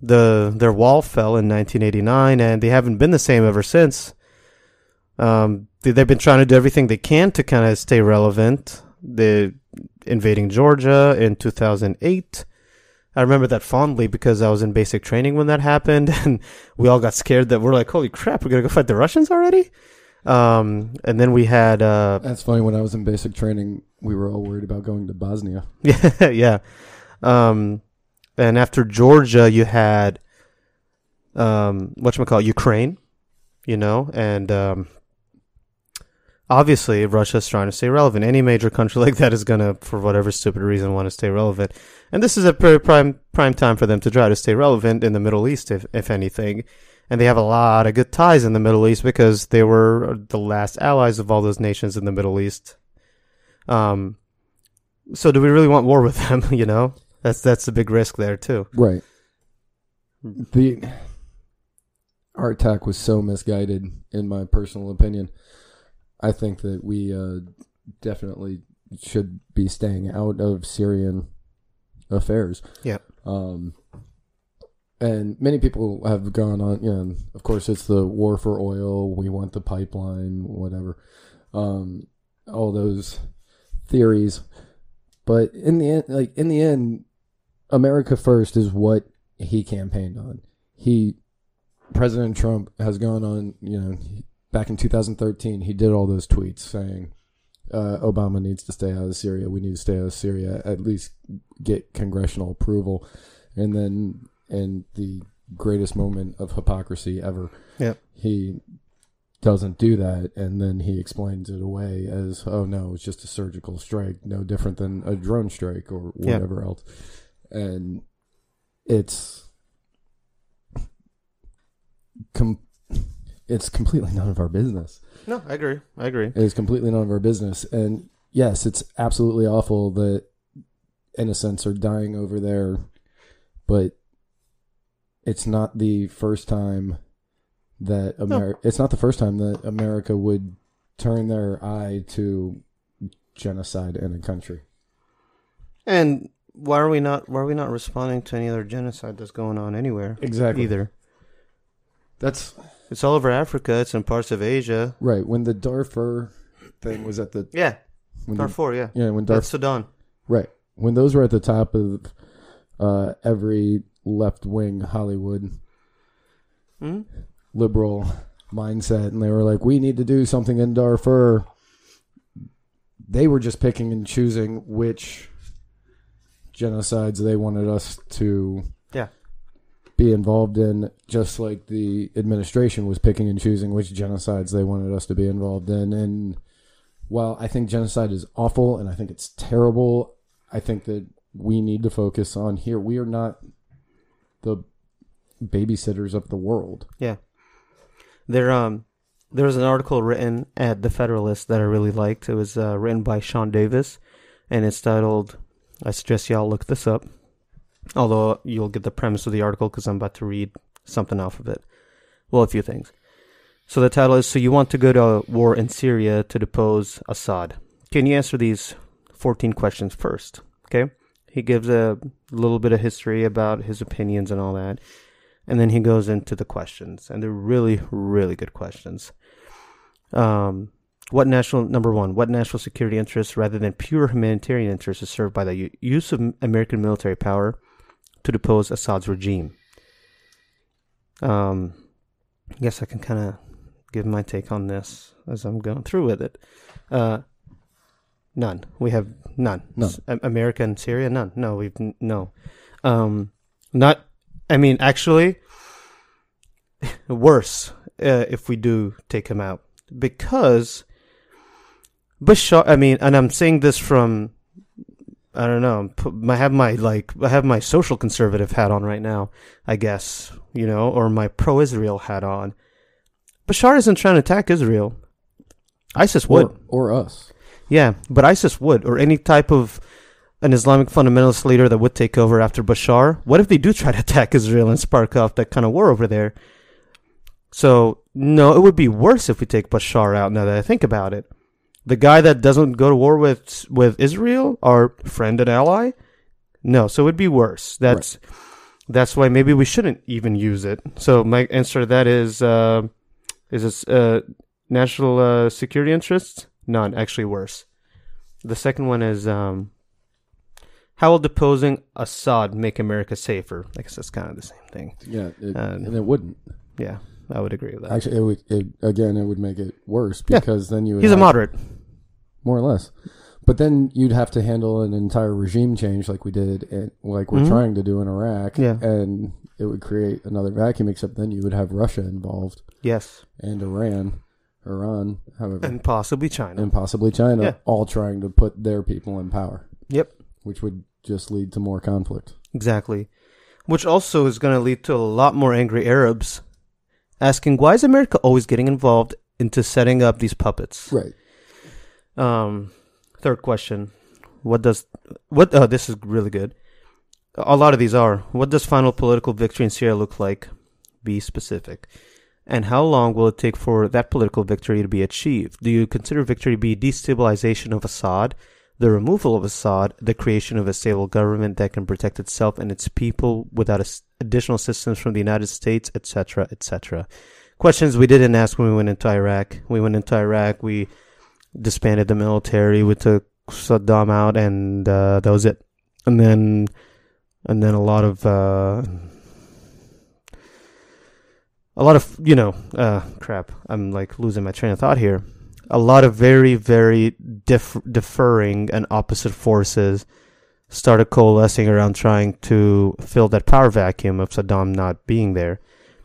the their wall fell in nineteen eighty-nine, and they haven't been the same ever since. Um, they, they've been trying to do everything they can to kind of stay relevant. They're invading Georgia in two thousand eight. I remember that fondly because I was in basic training when that happened, and we all got scared that we're like, holy crap, we're going to go fight the Russians already? Um, and then we had... Uh, That's funny. When I was in basic training, we were all worried about going to Bosnia. Yeah, yeah. Um, and after Georgia, you had, um, whatchamacallit, Ukraine, you know, and um, obviously Russia's trying to stay relevant. Any major country like that is going to, for whatever stupid reason, want to stay relevant. And this is a prime prime time for them to try to stay relevant in the Middle East, if, if anything. And they have a lot of good ties in the Middle East because they were the last allies of all those nations in the Middle East. Um, so do we really want war with them? You know, that's that's the big risk there too. Right. The our attack was so misguided, in my personal opinion. I think that we uh, definitely should be staying out of Syrian affairs. Yeah. Um. And many people have gone on, you know, of course, it's the war for oil, we want the pipeline, whatever, um, all those theories. But in the end, like in the end, America first is what he campaigned on. He, President Trump has gone on, you know, back in two thousand thirteen, he did all those tweets saying uh, Obama needs to stay out of Syria. We need to stay out of Syria, at least get congressional approval. And then... And the greatest moment of hypocrisy ever. Yep. He doesn't do that, and then he explains it away as, oh, no, it's just a surgical strike, no different than a drone strike or whatever yep. else. And it's com- it's completely none of our business. No, I agree. I agree. It is completely none of our business. And, yes, it's absolutely awful that innocents are dying over there, but... It's not the first time that America. No. It's not the first time that America would turn their eye to genocide in a country. And why are we not? Why are we not responding to any other genocide that's going on anywhere? Exactly. Either. That's. It's all over Africa. It's in parts of Asia. Right. When the Darfur thing was at the yeah, when Darfur. The, yeah. Yeah. When Darfur. That's Sudan. Right. When those were at the top of uh, every. Left-wing Hollywood hmm? liberal mindset, and they were like, we need to do something in Darfur. They were just picking and choosing which genocides they wanted us to yeah. be involved in, just like the administration was picking and choosing which genocides they wanted us to be involved in. And while I think genocide is awful and I think it's terrible, I think that we need to focus on here. We are not... the babysitters of the world. Yeah. There um there was an article written at The Federalist that I really liked. It was uh, written by Sean Davis, and it's titled, I suggest y'all look this up, although you'll get the premise of the article because I'm about to read something off of it. Well, a few things. So the title is, so you want to go to war in Syria to depose Assad. Can you answer these fourteen questions first? Okay. He gives a little bit of history about his opinions and all that. And then he goes into the questions. And they're really, really good questions. Um, what national, number one, what national security interests rather than pure humanitarian interests is served by the u- use of American military power to depose Assad's regime? Um, I guess I can kind of give my take on this as I'm going through with it. Uh, None. We have none. None. America and Syria, none. No, we've no. Um, not. I mean, actually, worse uh, if we do take him out, because Bashar. I mean, and I'm saying this from, I don't know. I have my like. I have my social conservative hat on right now, I guess, you know, or my pro-Israel hat on. Bashar isn't trying to attack Israel. ISIS would, or, or us. Yeah, but ISIS would, or any type of an Islamic fundamentalist leader that would take over after Bashar. What if they do try to attack Israel and spark off that kind of war over there? So, no, it would be worse if we take Bashar out, now that I think about it. The guy that doesn't go to war with with Israel, our friend and ally? No, so it would be worse. That's right. That's why maybe we shouldn't even use it. So my answer to that is, uh, is this uh, national uh, security interests? None, actually worse. The second one is, um, how will deposing Assad make America safer? I guess that's kind of the same thing. Yeah, it, uh, and it wouldn't. Yeah, I would agree with that. Actually, it would, it, again, it would make it worse because yeah. then you would... He's have, a moderate. More or less. But then you'd have to handle an entire regime change like we did, and like we're mm-hmm. trying to do in Iraq, yeah. and it would create another vacuum, except then you would have Russia involved. Yes. And Iran. Iran, however, and possibly China, and possibly China, yeah. all trying to put their people in power. Yep, which would just lead to more conflict. Exactly, which also is going to lead to a lot more angry Arabs asking, "Why is America always getting involved into setting up these puppets?" Right. Um, third question: What does what? Oh, this is really good. A lot of these are. What does final political victory in Syria look like? Be specific. And how long will it take for that political victory to be achieved? Do you consider victory to be destabilization of Assad, the removal of Assad, the creation of a stable government that can protect itself and its people without additional assistance from the United States, et cetera, et cetera? Questions we didn't ask when we went into Iraq. We went into Iraq, we disbanded the military, we took Saddam out, and uh, that was it. And then, and then a lot of... Uh, A lot of, you know, uh, crap, I'm like losing my train of thought here. A lot of very, very diff- differing and opposite forces started coalescing around trying to fill that power vacuum of Saddam not being there.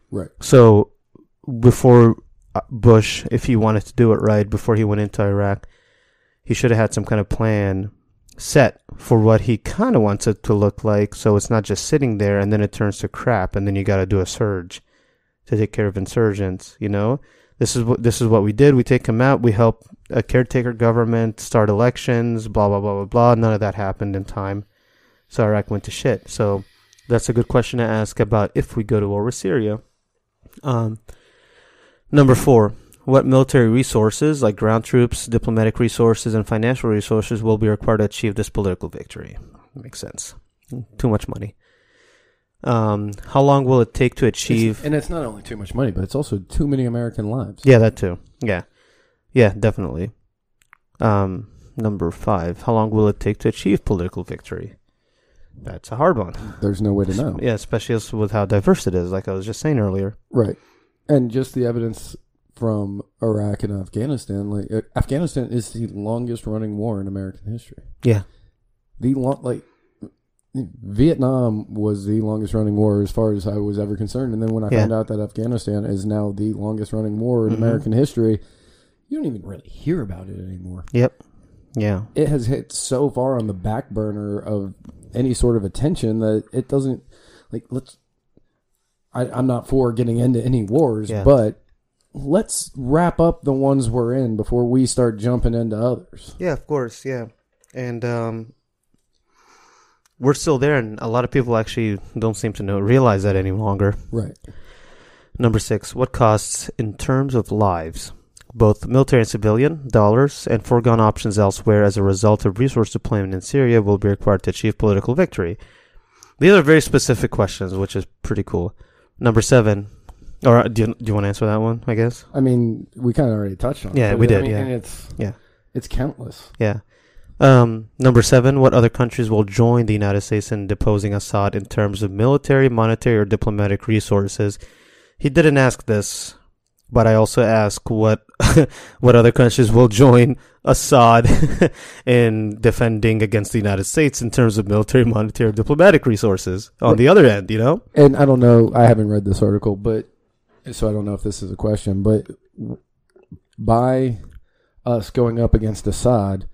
Right. So before Bush, if he wanted to do it right, before he went into Iraq, he should have had some kind of plan set for what he kind of wants it to look like. So it's not just sitting there and then it turns to crap and then you got to do a surge to take care of insurgents, you know? This is what this is what we did. We take them out. We help a caretaker government start elections, blah, blah, blah, blah, blah. None of that happened in time. So Iraq went to shit. So that's a good question to ask about if we go to war with Syria. Um, number four, what military resources, like ground troops, diplomatic resources, and financial resources will be required to achieve this political victory? Makes sense. Too much money. Um, how long will it take to achieve? It's, and it's not only too much money, but it's also too many American lives. Yeah, that too. Yeah. Yeah, definitely. Um, number five, how long will it take to achieve political victory? That's a hard one. There's no way to know. Yeah, especially with how diverse it is, like I was just saying earlier. Right. And just the evidence from Iraq and Afghanistan, like uh, Afghanistan is the longest running war in American history. Yeah. The long, like, Vietnam was the longest running war as far as I was ever concerned. And then when I yeah. found out that Afghanistan is now the longest running war in mm-hmm. American history, you don't even really hear about it anymore. Yep. Yeah. It has hit so far on the back burner of any sort of attention that it doesn't, like, let's, I, I'm not for getting into any wars, yeah. but let's wrap up the ones we're in before we start jumping into others. Yeah, of course. Yeah. And, um, we're still there, and a lot of people actually don't seem to know realize that any longer. Right. Number six, what costs in terms of lives, both military and civilian, dollars, and foregone options elsewhere as a result of resource deployment in Syria will be required to achieve political victory? These are very specific questions, which is pretty cool. Number seven, or do you, do you want to answer that one, I guess? I mean, we kind of already touched on it. Yeah, we did, I mean, yeah. And it's, yeah. It's countless. Yeah. Um, number seven, what other countries will join the United States in deposing Assad in terms of military, monetary, or diplomatic resources? He didn't ask this, But I also ask what what other countries will join Assad in defending against the United States in terms of military, monetary, diplomatic resources on the other end, you know? And I don't know. I haven't read this article, but so I don't know if this is a question. But by us going up against Assad,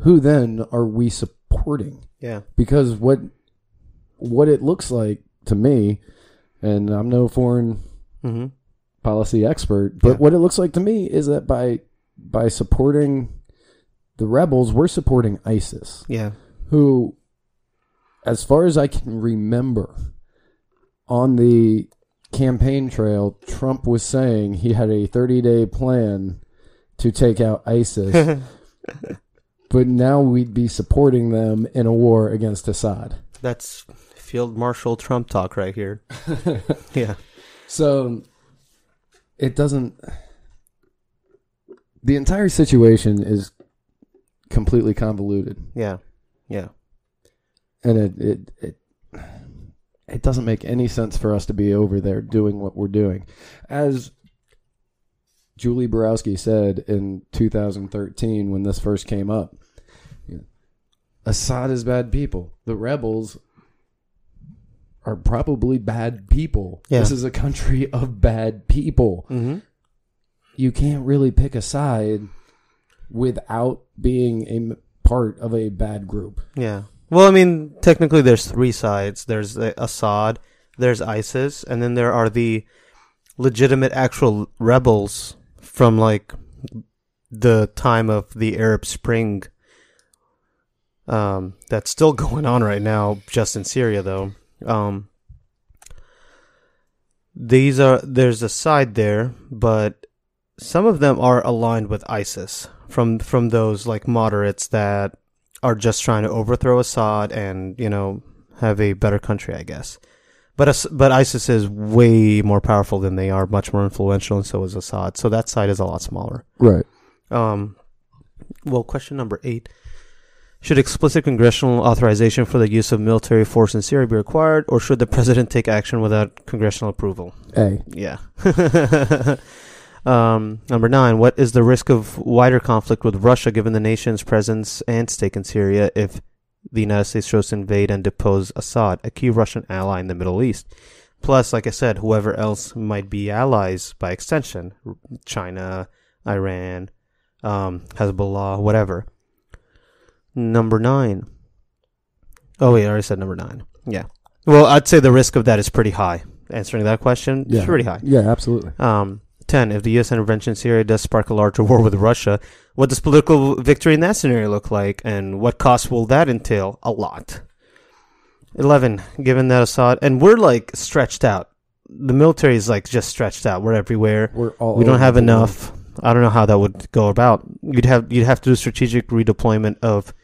who then are we supporting? Yeah. Because what what it looks like to me, and I'm no foreign... Mm-hmm. policy expert, but yeah. what it looks like to me is that by by supporting the rebels, we're supporting ISIS. Yeah. Who, as far as I can remember, on the campaign trail, Trump was saying he had a thirty-day plan to take out ISIS, but now we'd be supporting them in a war against Assad. That's Field Marshal Trump talk right here. Yeah. So... It doesn't... The entire situation is completely convoluted. Yeah, yeah. And it it, it it doesn't make any sense for us to be over there doing what we're doing. As Julie Borowski said in two thousand thirteen when this first came up, you know, Assad is bad people. The rebels... are probably bad people. Yeah. This is a country of bad people. Mm-hmm. You can't really pick a side without being a part of a bad group. Yeah. Well, I mean, technically there's three sides. There's Assad, there's ISIS, and then there are the legitimate actual rebels from like the time of the Arab Spring. Um, that's still going on right now, just in Syria though. Um, these are, there's a side there, but some of them are aligned with ISIS from, from those like moderates that are just trying to overthrow Assad and, you know, have a better country, I guess. But, but ISIS is way more powerful than they are, much more influential, and so is Assad. So that side is a lot smaller. Right. Um, well, question number eight. Should explicit congressional authorization for the use of military force in Syria be required, or should the president take action without congressional approval? A. Yeah. um, number nine, what is the risk of wider conflict with Russia given the nation's presence and stake in Syria if the United States chose to invade and depose Assad, a key Russian ally in the Middle East? Plus, like I said, whoever else might be allies by extension, China, Iran, um, Hezbollah, whatever. Number nine. Oh, wait, I already said number nine. Yeah. Well, I'd say the risk of that is pretty high. Answering that question, yeah. It's pretty high. Yeah, absolutely. Um, ten. If the U S intervention in Syria does spark a larger war with Russia, what does political victory in that scenario look like, and what costs will that entail? A lot. eleven. Given that Assad... And we're, like, stretched out. The military is, like, just stretched out. We're everywhere. We're all we don't have enough. I don't know how that would go about. You'd have, you'd have to do strategic redeployment of...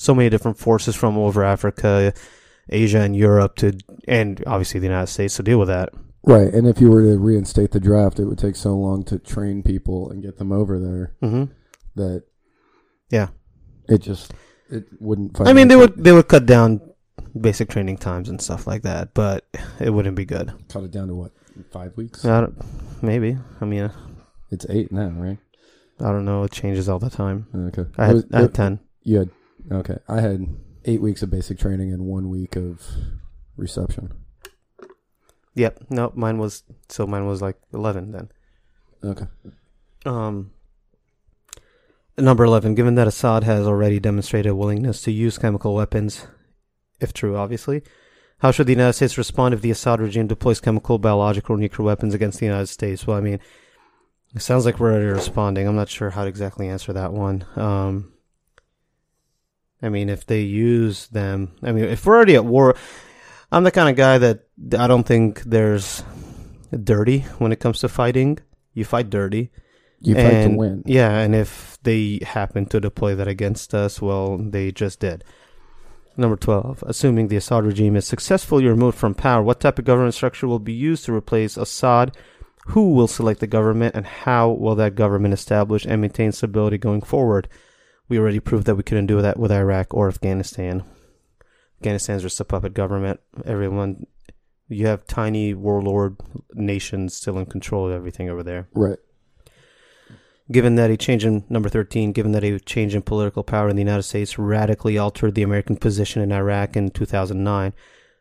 so many different forces from over Africa, Asia, and Europe to, and obviously the United States to deal with that. Right, and if you were to reinstate the draft, it would take so long to train people and get them over there mm-hmm. that, yeah, it just it wouldn't. I mean, they would they would cut down basic training times and stuff like that, but it wouldn't be good. Cut it down to what, five weeks? I don't, maybe. I mean, it's eight now, right? I don't know. It changes all the time. Okay, I had, was, I had it, ten. You had. Okay, I had eight weeks of basic training and one week of reception. Yep. No, mine was so mine was like eleven then. Okay. Um. Number eleven. Given that Assad has already demonstrated a willingness to use chemical weapons, if true, obviously, how should the United States respond if the Assad regime deploys chemical, biological, or nuclear weapons against the United States? Well, I mean, it sounds like we're already responding. I'm not sure how to exactly answer that one. Um. I mean, if they use them... I mean, if we're already at war... I'm the kind of guy that I don't think there's dirty when it comes to fighting. You fight dirty. You and, fight to win. Yeah, and if they happen to deploy that against us, well, they just did. Number twelve. Assuming the Assad regime is successfully removed from power, what type of government structure will be used to replace Assad? Who will select the government, and how will that government establish and maintain stability going forward? We already proved that we couldn't do that with Iraq or Afghanistan. Afghanistan's just a puppet government. Everyone You have tiny warlord nations still in control of everything over there. Right. Given that a change in number thirteen, given that a change in political power in the United States radically altered the American position in Iraq in two thousand nine,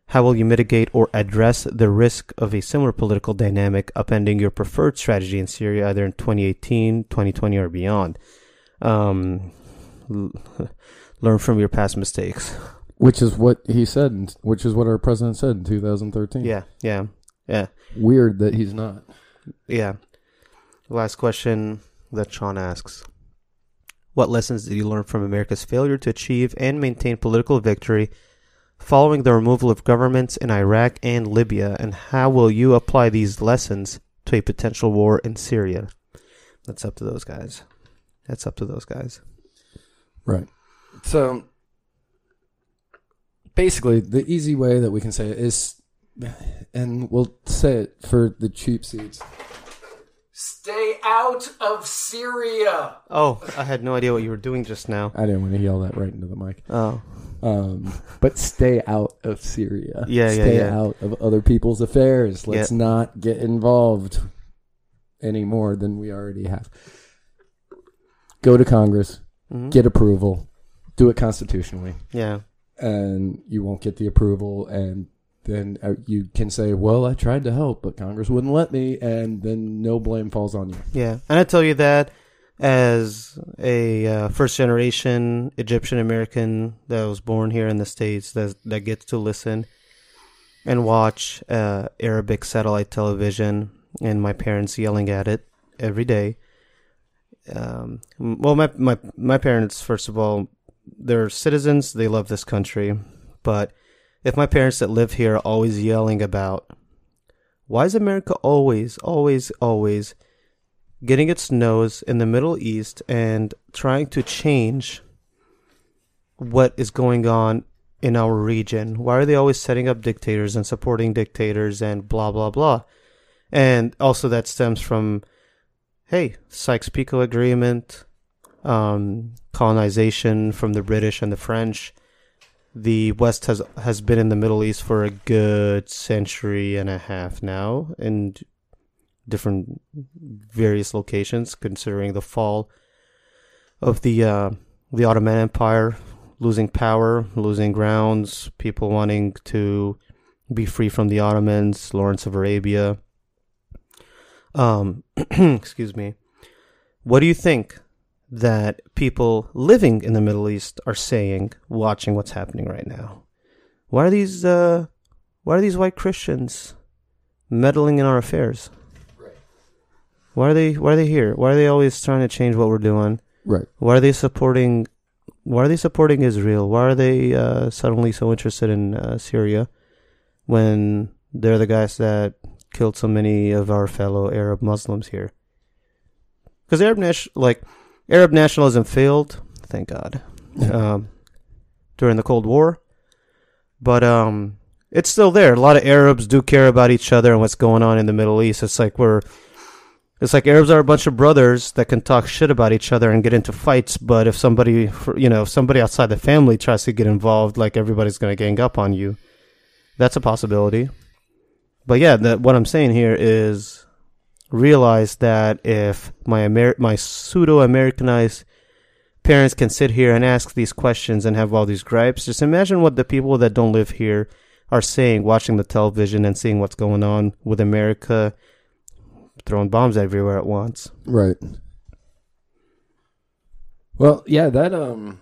how will you mitigate or address the risk of a similar political dynamic upending your preferred strategy in Syria, either in twenty eighteen, twenty twenty, or beyond? Um, learn from your past mistakes. Which is what he said, which is what our president said in two thousand thirteen. Yeah, yeah, yeah. Weird that he's not. Yeah. Last question that Sean asks. What lessons did you learn from America's failure to achieve and maintain political victory following the removal of governments in Iraq and Libya, and how will you apply these lessons to a potential war in Syria? That's up to those guys. That's up to those guys. Right. So basically, the easy way that we can say it is, and we'll say it for the cheap seats, stay out of Syria. Oh, I had no idea what you were doing just now. I didn't want to yell that right into the mic. Oh. Um, but stay out of Syria. Yeah, stay yeah, yeah. out of other people's affairs. Let's yeah. not get involved any more than we already have. Go to Congress. Mm-hmm. Get approval. Do it constitutionally. Yeah. And you won't get the approval, and then you can say, well, I tried to help, but Congress wouldn't let me, and then no blame falls on you. Yeah, and I tell you that as a uh, first-generation Egyptian-American that was born here in the States, that, that gets to listen and watch uh, Arabic satellite television and my parents yelling at it every day. Um, well, my, my, my parents, first of all, they're citizens. They love this country. But if my parents that live here are always yelling about, why is America always, always, always getting its nose in the Middle East and trying to change what is going on in our region? Why are they always setting up dictators and supporting dictators and blah, blah, blah? And also that stems from, hey, Sykes-Picot Agreement, um, colonization from the British and the French. The West has has been in the Middle East for a good century and a half now in different various locations, considering the fall of the uh, the Ottoman Empire, losing power, losing grounds, people wanting to be free from the Ottomans, Lawrence of Arabia. Um, excuse me. What do you think that people living in the Middle East are saying, watching what's happening right now? Why are these uh, why are these white Christians meddling in our affairs? Right. Why are they why are they here? Why are they always trying to change what we're doing? Right. Why are they supporting why are they supporting Israel? Why are they uh, suddenly so interested in uh, Syria when they're the guys that killed so many of our fellow Arab Muslims here? Because Arab nation like Arab nationalism failed, thank God, um, during the Cold War. But um, it's still there. A lot of Arabs do care about each other and what's going on in the Middle East. It's like we're, it's like Arabs are a bunch of brothers that can talk shit about each other and get into fights. But if somebody, you know, if somebody outside the family tries to get involved, like everybody's going to gang up on you. That's a possibility. But yeah, the, what I'm saying here is, realize that if my Amer- my pseudo-Americanized parents can sit here and ask these questions and have all these gripes, just imagine what the people that don't live here are saying, watching the television and seeing what's going on with America throwing bombs everywhere at once. Right. Well, yeah, that, um,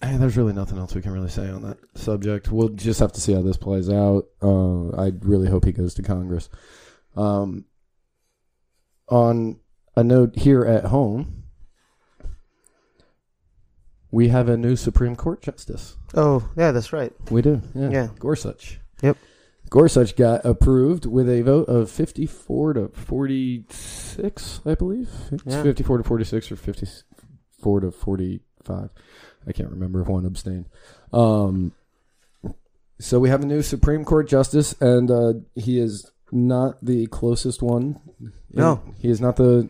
hey, there's really nothing else we can really say on that subject. We'll just have to see how this plays out. Uh, I really hope he goes to Congress. Um, on a note here at home, we have a new Supreme Court justice. Oh, yeah, that's right. We do. Yeah. yeah. Gorsuch. Yep. Gorsuch got approved with a vote of fifty-four to forty-six, I believe. It's yeah. fifty-four to forty-six or fifty-four to forty-five. I can't remember if one abstained. Um, so we have a new Supreme Court justice, and uh, he is not the closest one. No, he is not the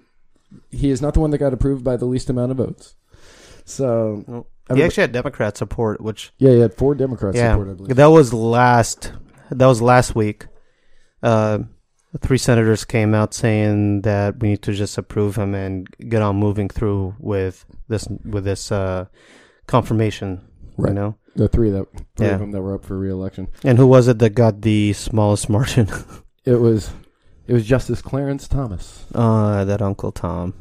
he is not the one that got approved by the least amount of votes. So well, he actually had Democrat support, which yeah, he had four Democrat yeah, support. I believe that was last that was last week. Uh, three senators came out saying that we need to just approve him and get on moving through with this with this uh, confirmation. Right. You know, the three that three yeah. of them that were up for re-election. And who was it that got the smallest margin? It was it was Justice Clarence Thomas. Uh that Uncle Tom.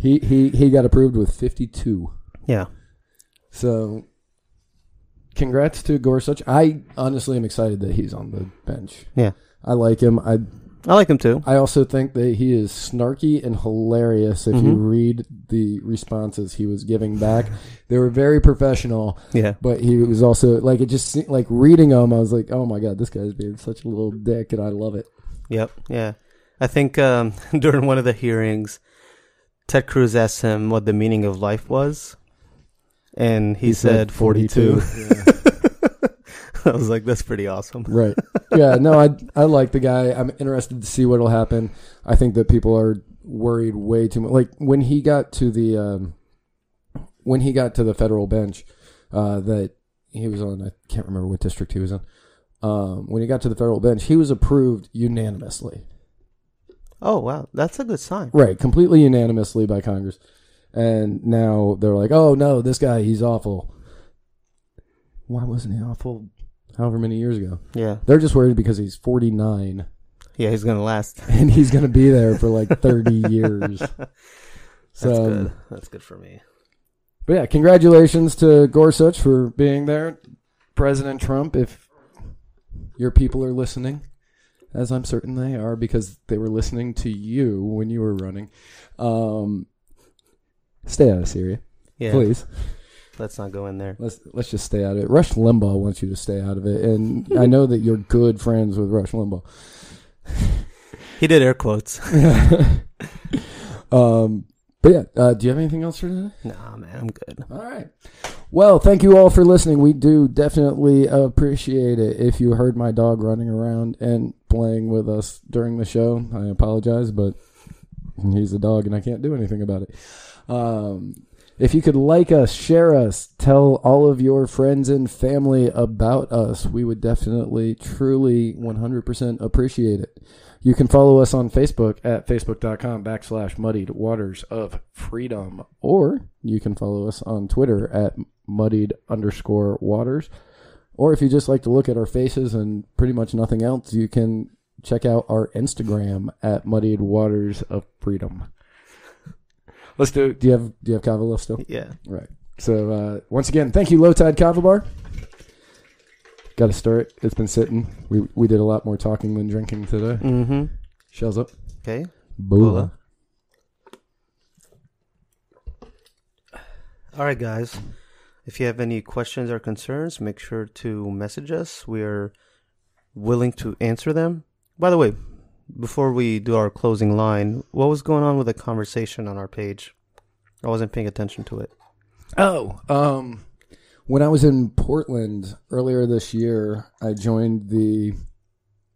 he he he got approved with fifty-two. Yeah. So, congrats to Gorsuch. I honestly am excited that he's on the bench. Yeah. I like him. I I like him too. I also think that he is snarky and hilarious. If mm-hmm. you read the responses he was giving back, they were very professional. Yeah. But he was also like, it just seemed like reading them, I was like, oh my God, this guy's being such a little dick, and I love it. Yep. Yeah. I think um, during one of the hearings, Ted Cruz asked him what the meaning of life was. And he, he said, said forty-two. forty-two. Yeah. I was like, that's pretty awesome. Right. Yeah. No, I I like the guy. I'm interested to see what will happen. I think that people are worried way too much. Like when he got to the um, when he got to the federal bench uh, that he was on, I can't remember what district he was in. Um, when he got to the federal bench, he was approved unanimously. Oh, wow. That's a good sign. Right. Completely unanimously by Congress. And now they're like, oh, no, this guy, he's awful. Why wasn't he awful however many years ago? Yeah. They're just worried because he's forty-nine. Yeah, he's going to last. And he's going to be there for like thirty years. So, that's good. That's good for me. But, yeah, congratulations to Gorsuch for being there. President Trump, if your people are listening, as I'm certain they are because they were listening to you when you were running, um... stay out of Syria, yeah. Please. Let's not go in there. Let's let's just stay out of it. Rush Limbaugh wants you to stay out of it, and I know that you're good friends with Rush Limbaugh. He did air quotes. um, but yeah, uh, do you have anything else for today? Nah, man, I'm good. All right. Well, thank you all for listening. We do definitely appreciate it. If you heard my dog running around and playing with us during the show, I apologize, but he's a dog, and I can't do anything about it. Um, if you could like us, share us, tell all of your friends and family about us, we would definitely, truly, one hundred percent appreciate it. You can follow us on Facebook at facebook.com backslash muddied waters of freedom, or you can follow us on Twitter at muddied underscore waters. Or if you just like to look at our faces and pretty much nothing else, you can check out our Instagram at muddied waters of freedom. Let's do it. Do you have do you have kava left still? Yeah. Right. So uh, once again, thank you, Low Tide Kava Bar. Got to stir it. It's been sitting. We we did a lot more talking than drinking today. Mm-hmm. Shells up. Okay. Bula. All right, guys. If you have any questions or concerns, make sure to message us. We are willing to answer them. By the way, before we do our closing line, what was going on with the conversation on our page? I wasn't paying attention to it. Oh, um, when I was in Portland earlier this year, I joined the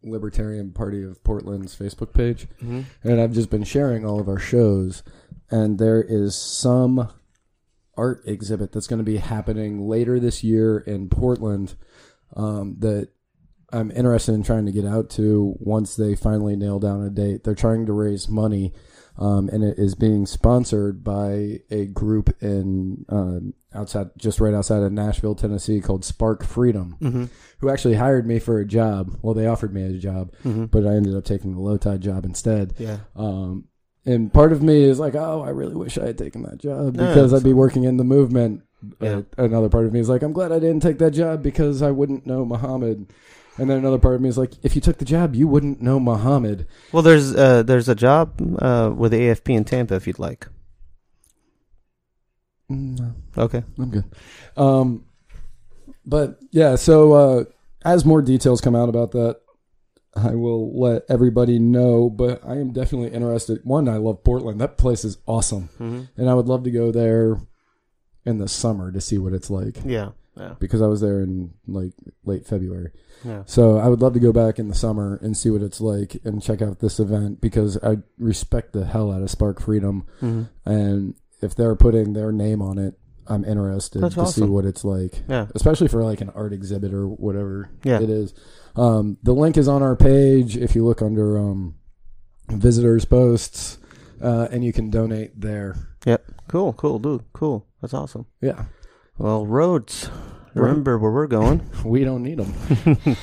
Libertarian Party of Portland's Facebook page, mm-hmm. and I've just been sharing all of our shows, and there is some art exhibit that's going to be happening later this year in Portland um, that I'm interested in trying to get out to once they finally nail down a date. They're trying to raise money, um, and it is being sponsored by a group in um, outside, just right outside of Nashville, Tennessee, called Spark Freedom, mm-hmm. who actually hired me for a job. Well, they offered me a job, mm-hmm. but I ended up taking the Low Tide job instead. Yeah. Um, and part of me is like, oh, I really wish I had taken that job because no, I'd be working in the movement. Yeah. Uh, another part of me is like, I'm glad I didn't take that job because I wouldn't know Muhammad. And then another part of me is like, if you took the job, you wouldn't know Muhammad. Well, there's uh, there's a job uh, with the A F P in Tampa if you'd like. No. Okay. I'm good. Um, but, yeah, so uh, as more details come out about that, I will let everybody know. But I am definitely interested. One, I love Portland. That place is awesome. Mm-hmm. And I would love to go there in the summer to see what it's like. Yeah. Yeah. Because I was there in like late February. Yeah. So I would love to go back in the summer and see what it's like and check out this event because I respect the hell out of Spark Freedom. Mm-hmm. And if they're putting their name on it, I'm interested That's to awesome. see what it's like. Yeah. Especially for like an art exhibit or whatever yeah. it is. Um, the link is on our page. If you look under um, visitors posts, uh, and you can donate there. Yep. Cool. Cool, dude. Cool. That's awesome. Yeah. Well, roads. Remember where we're going. We don't need them.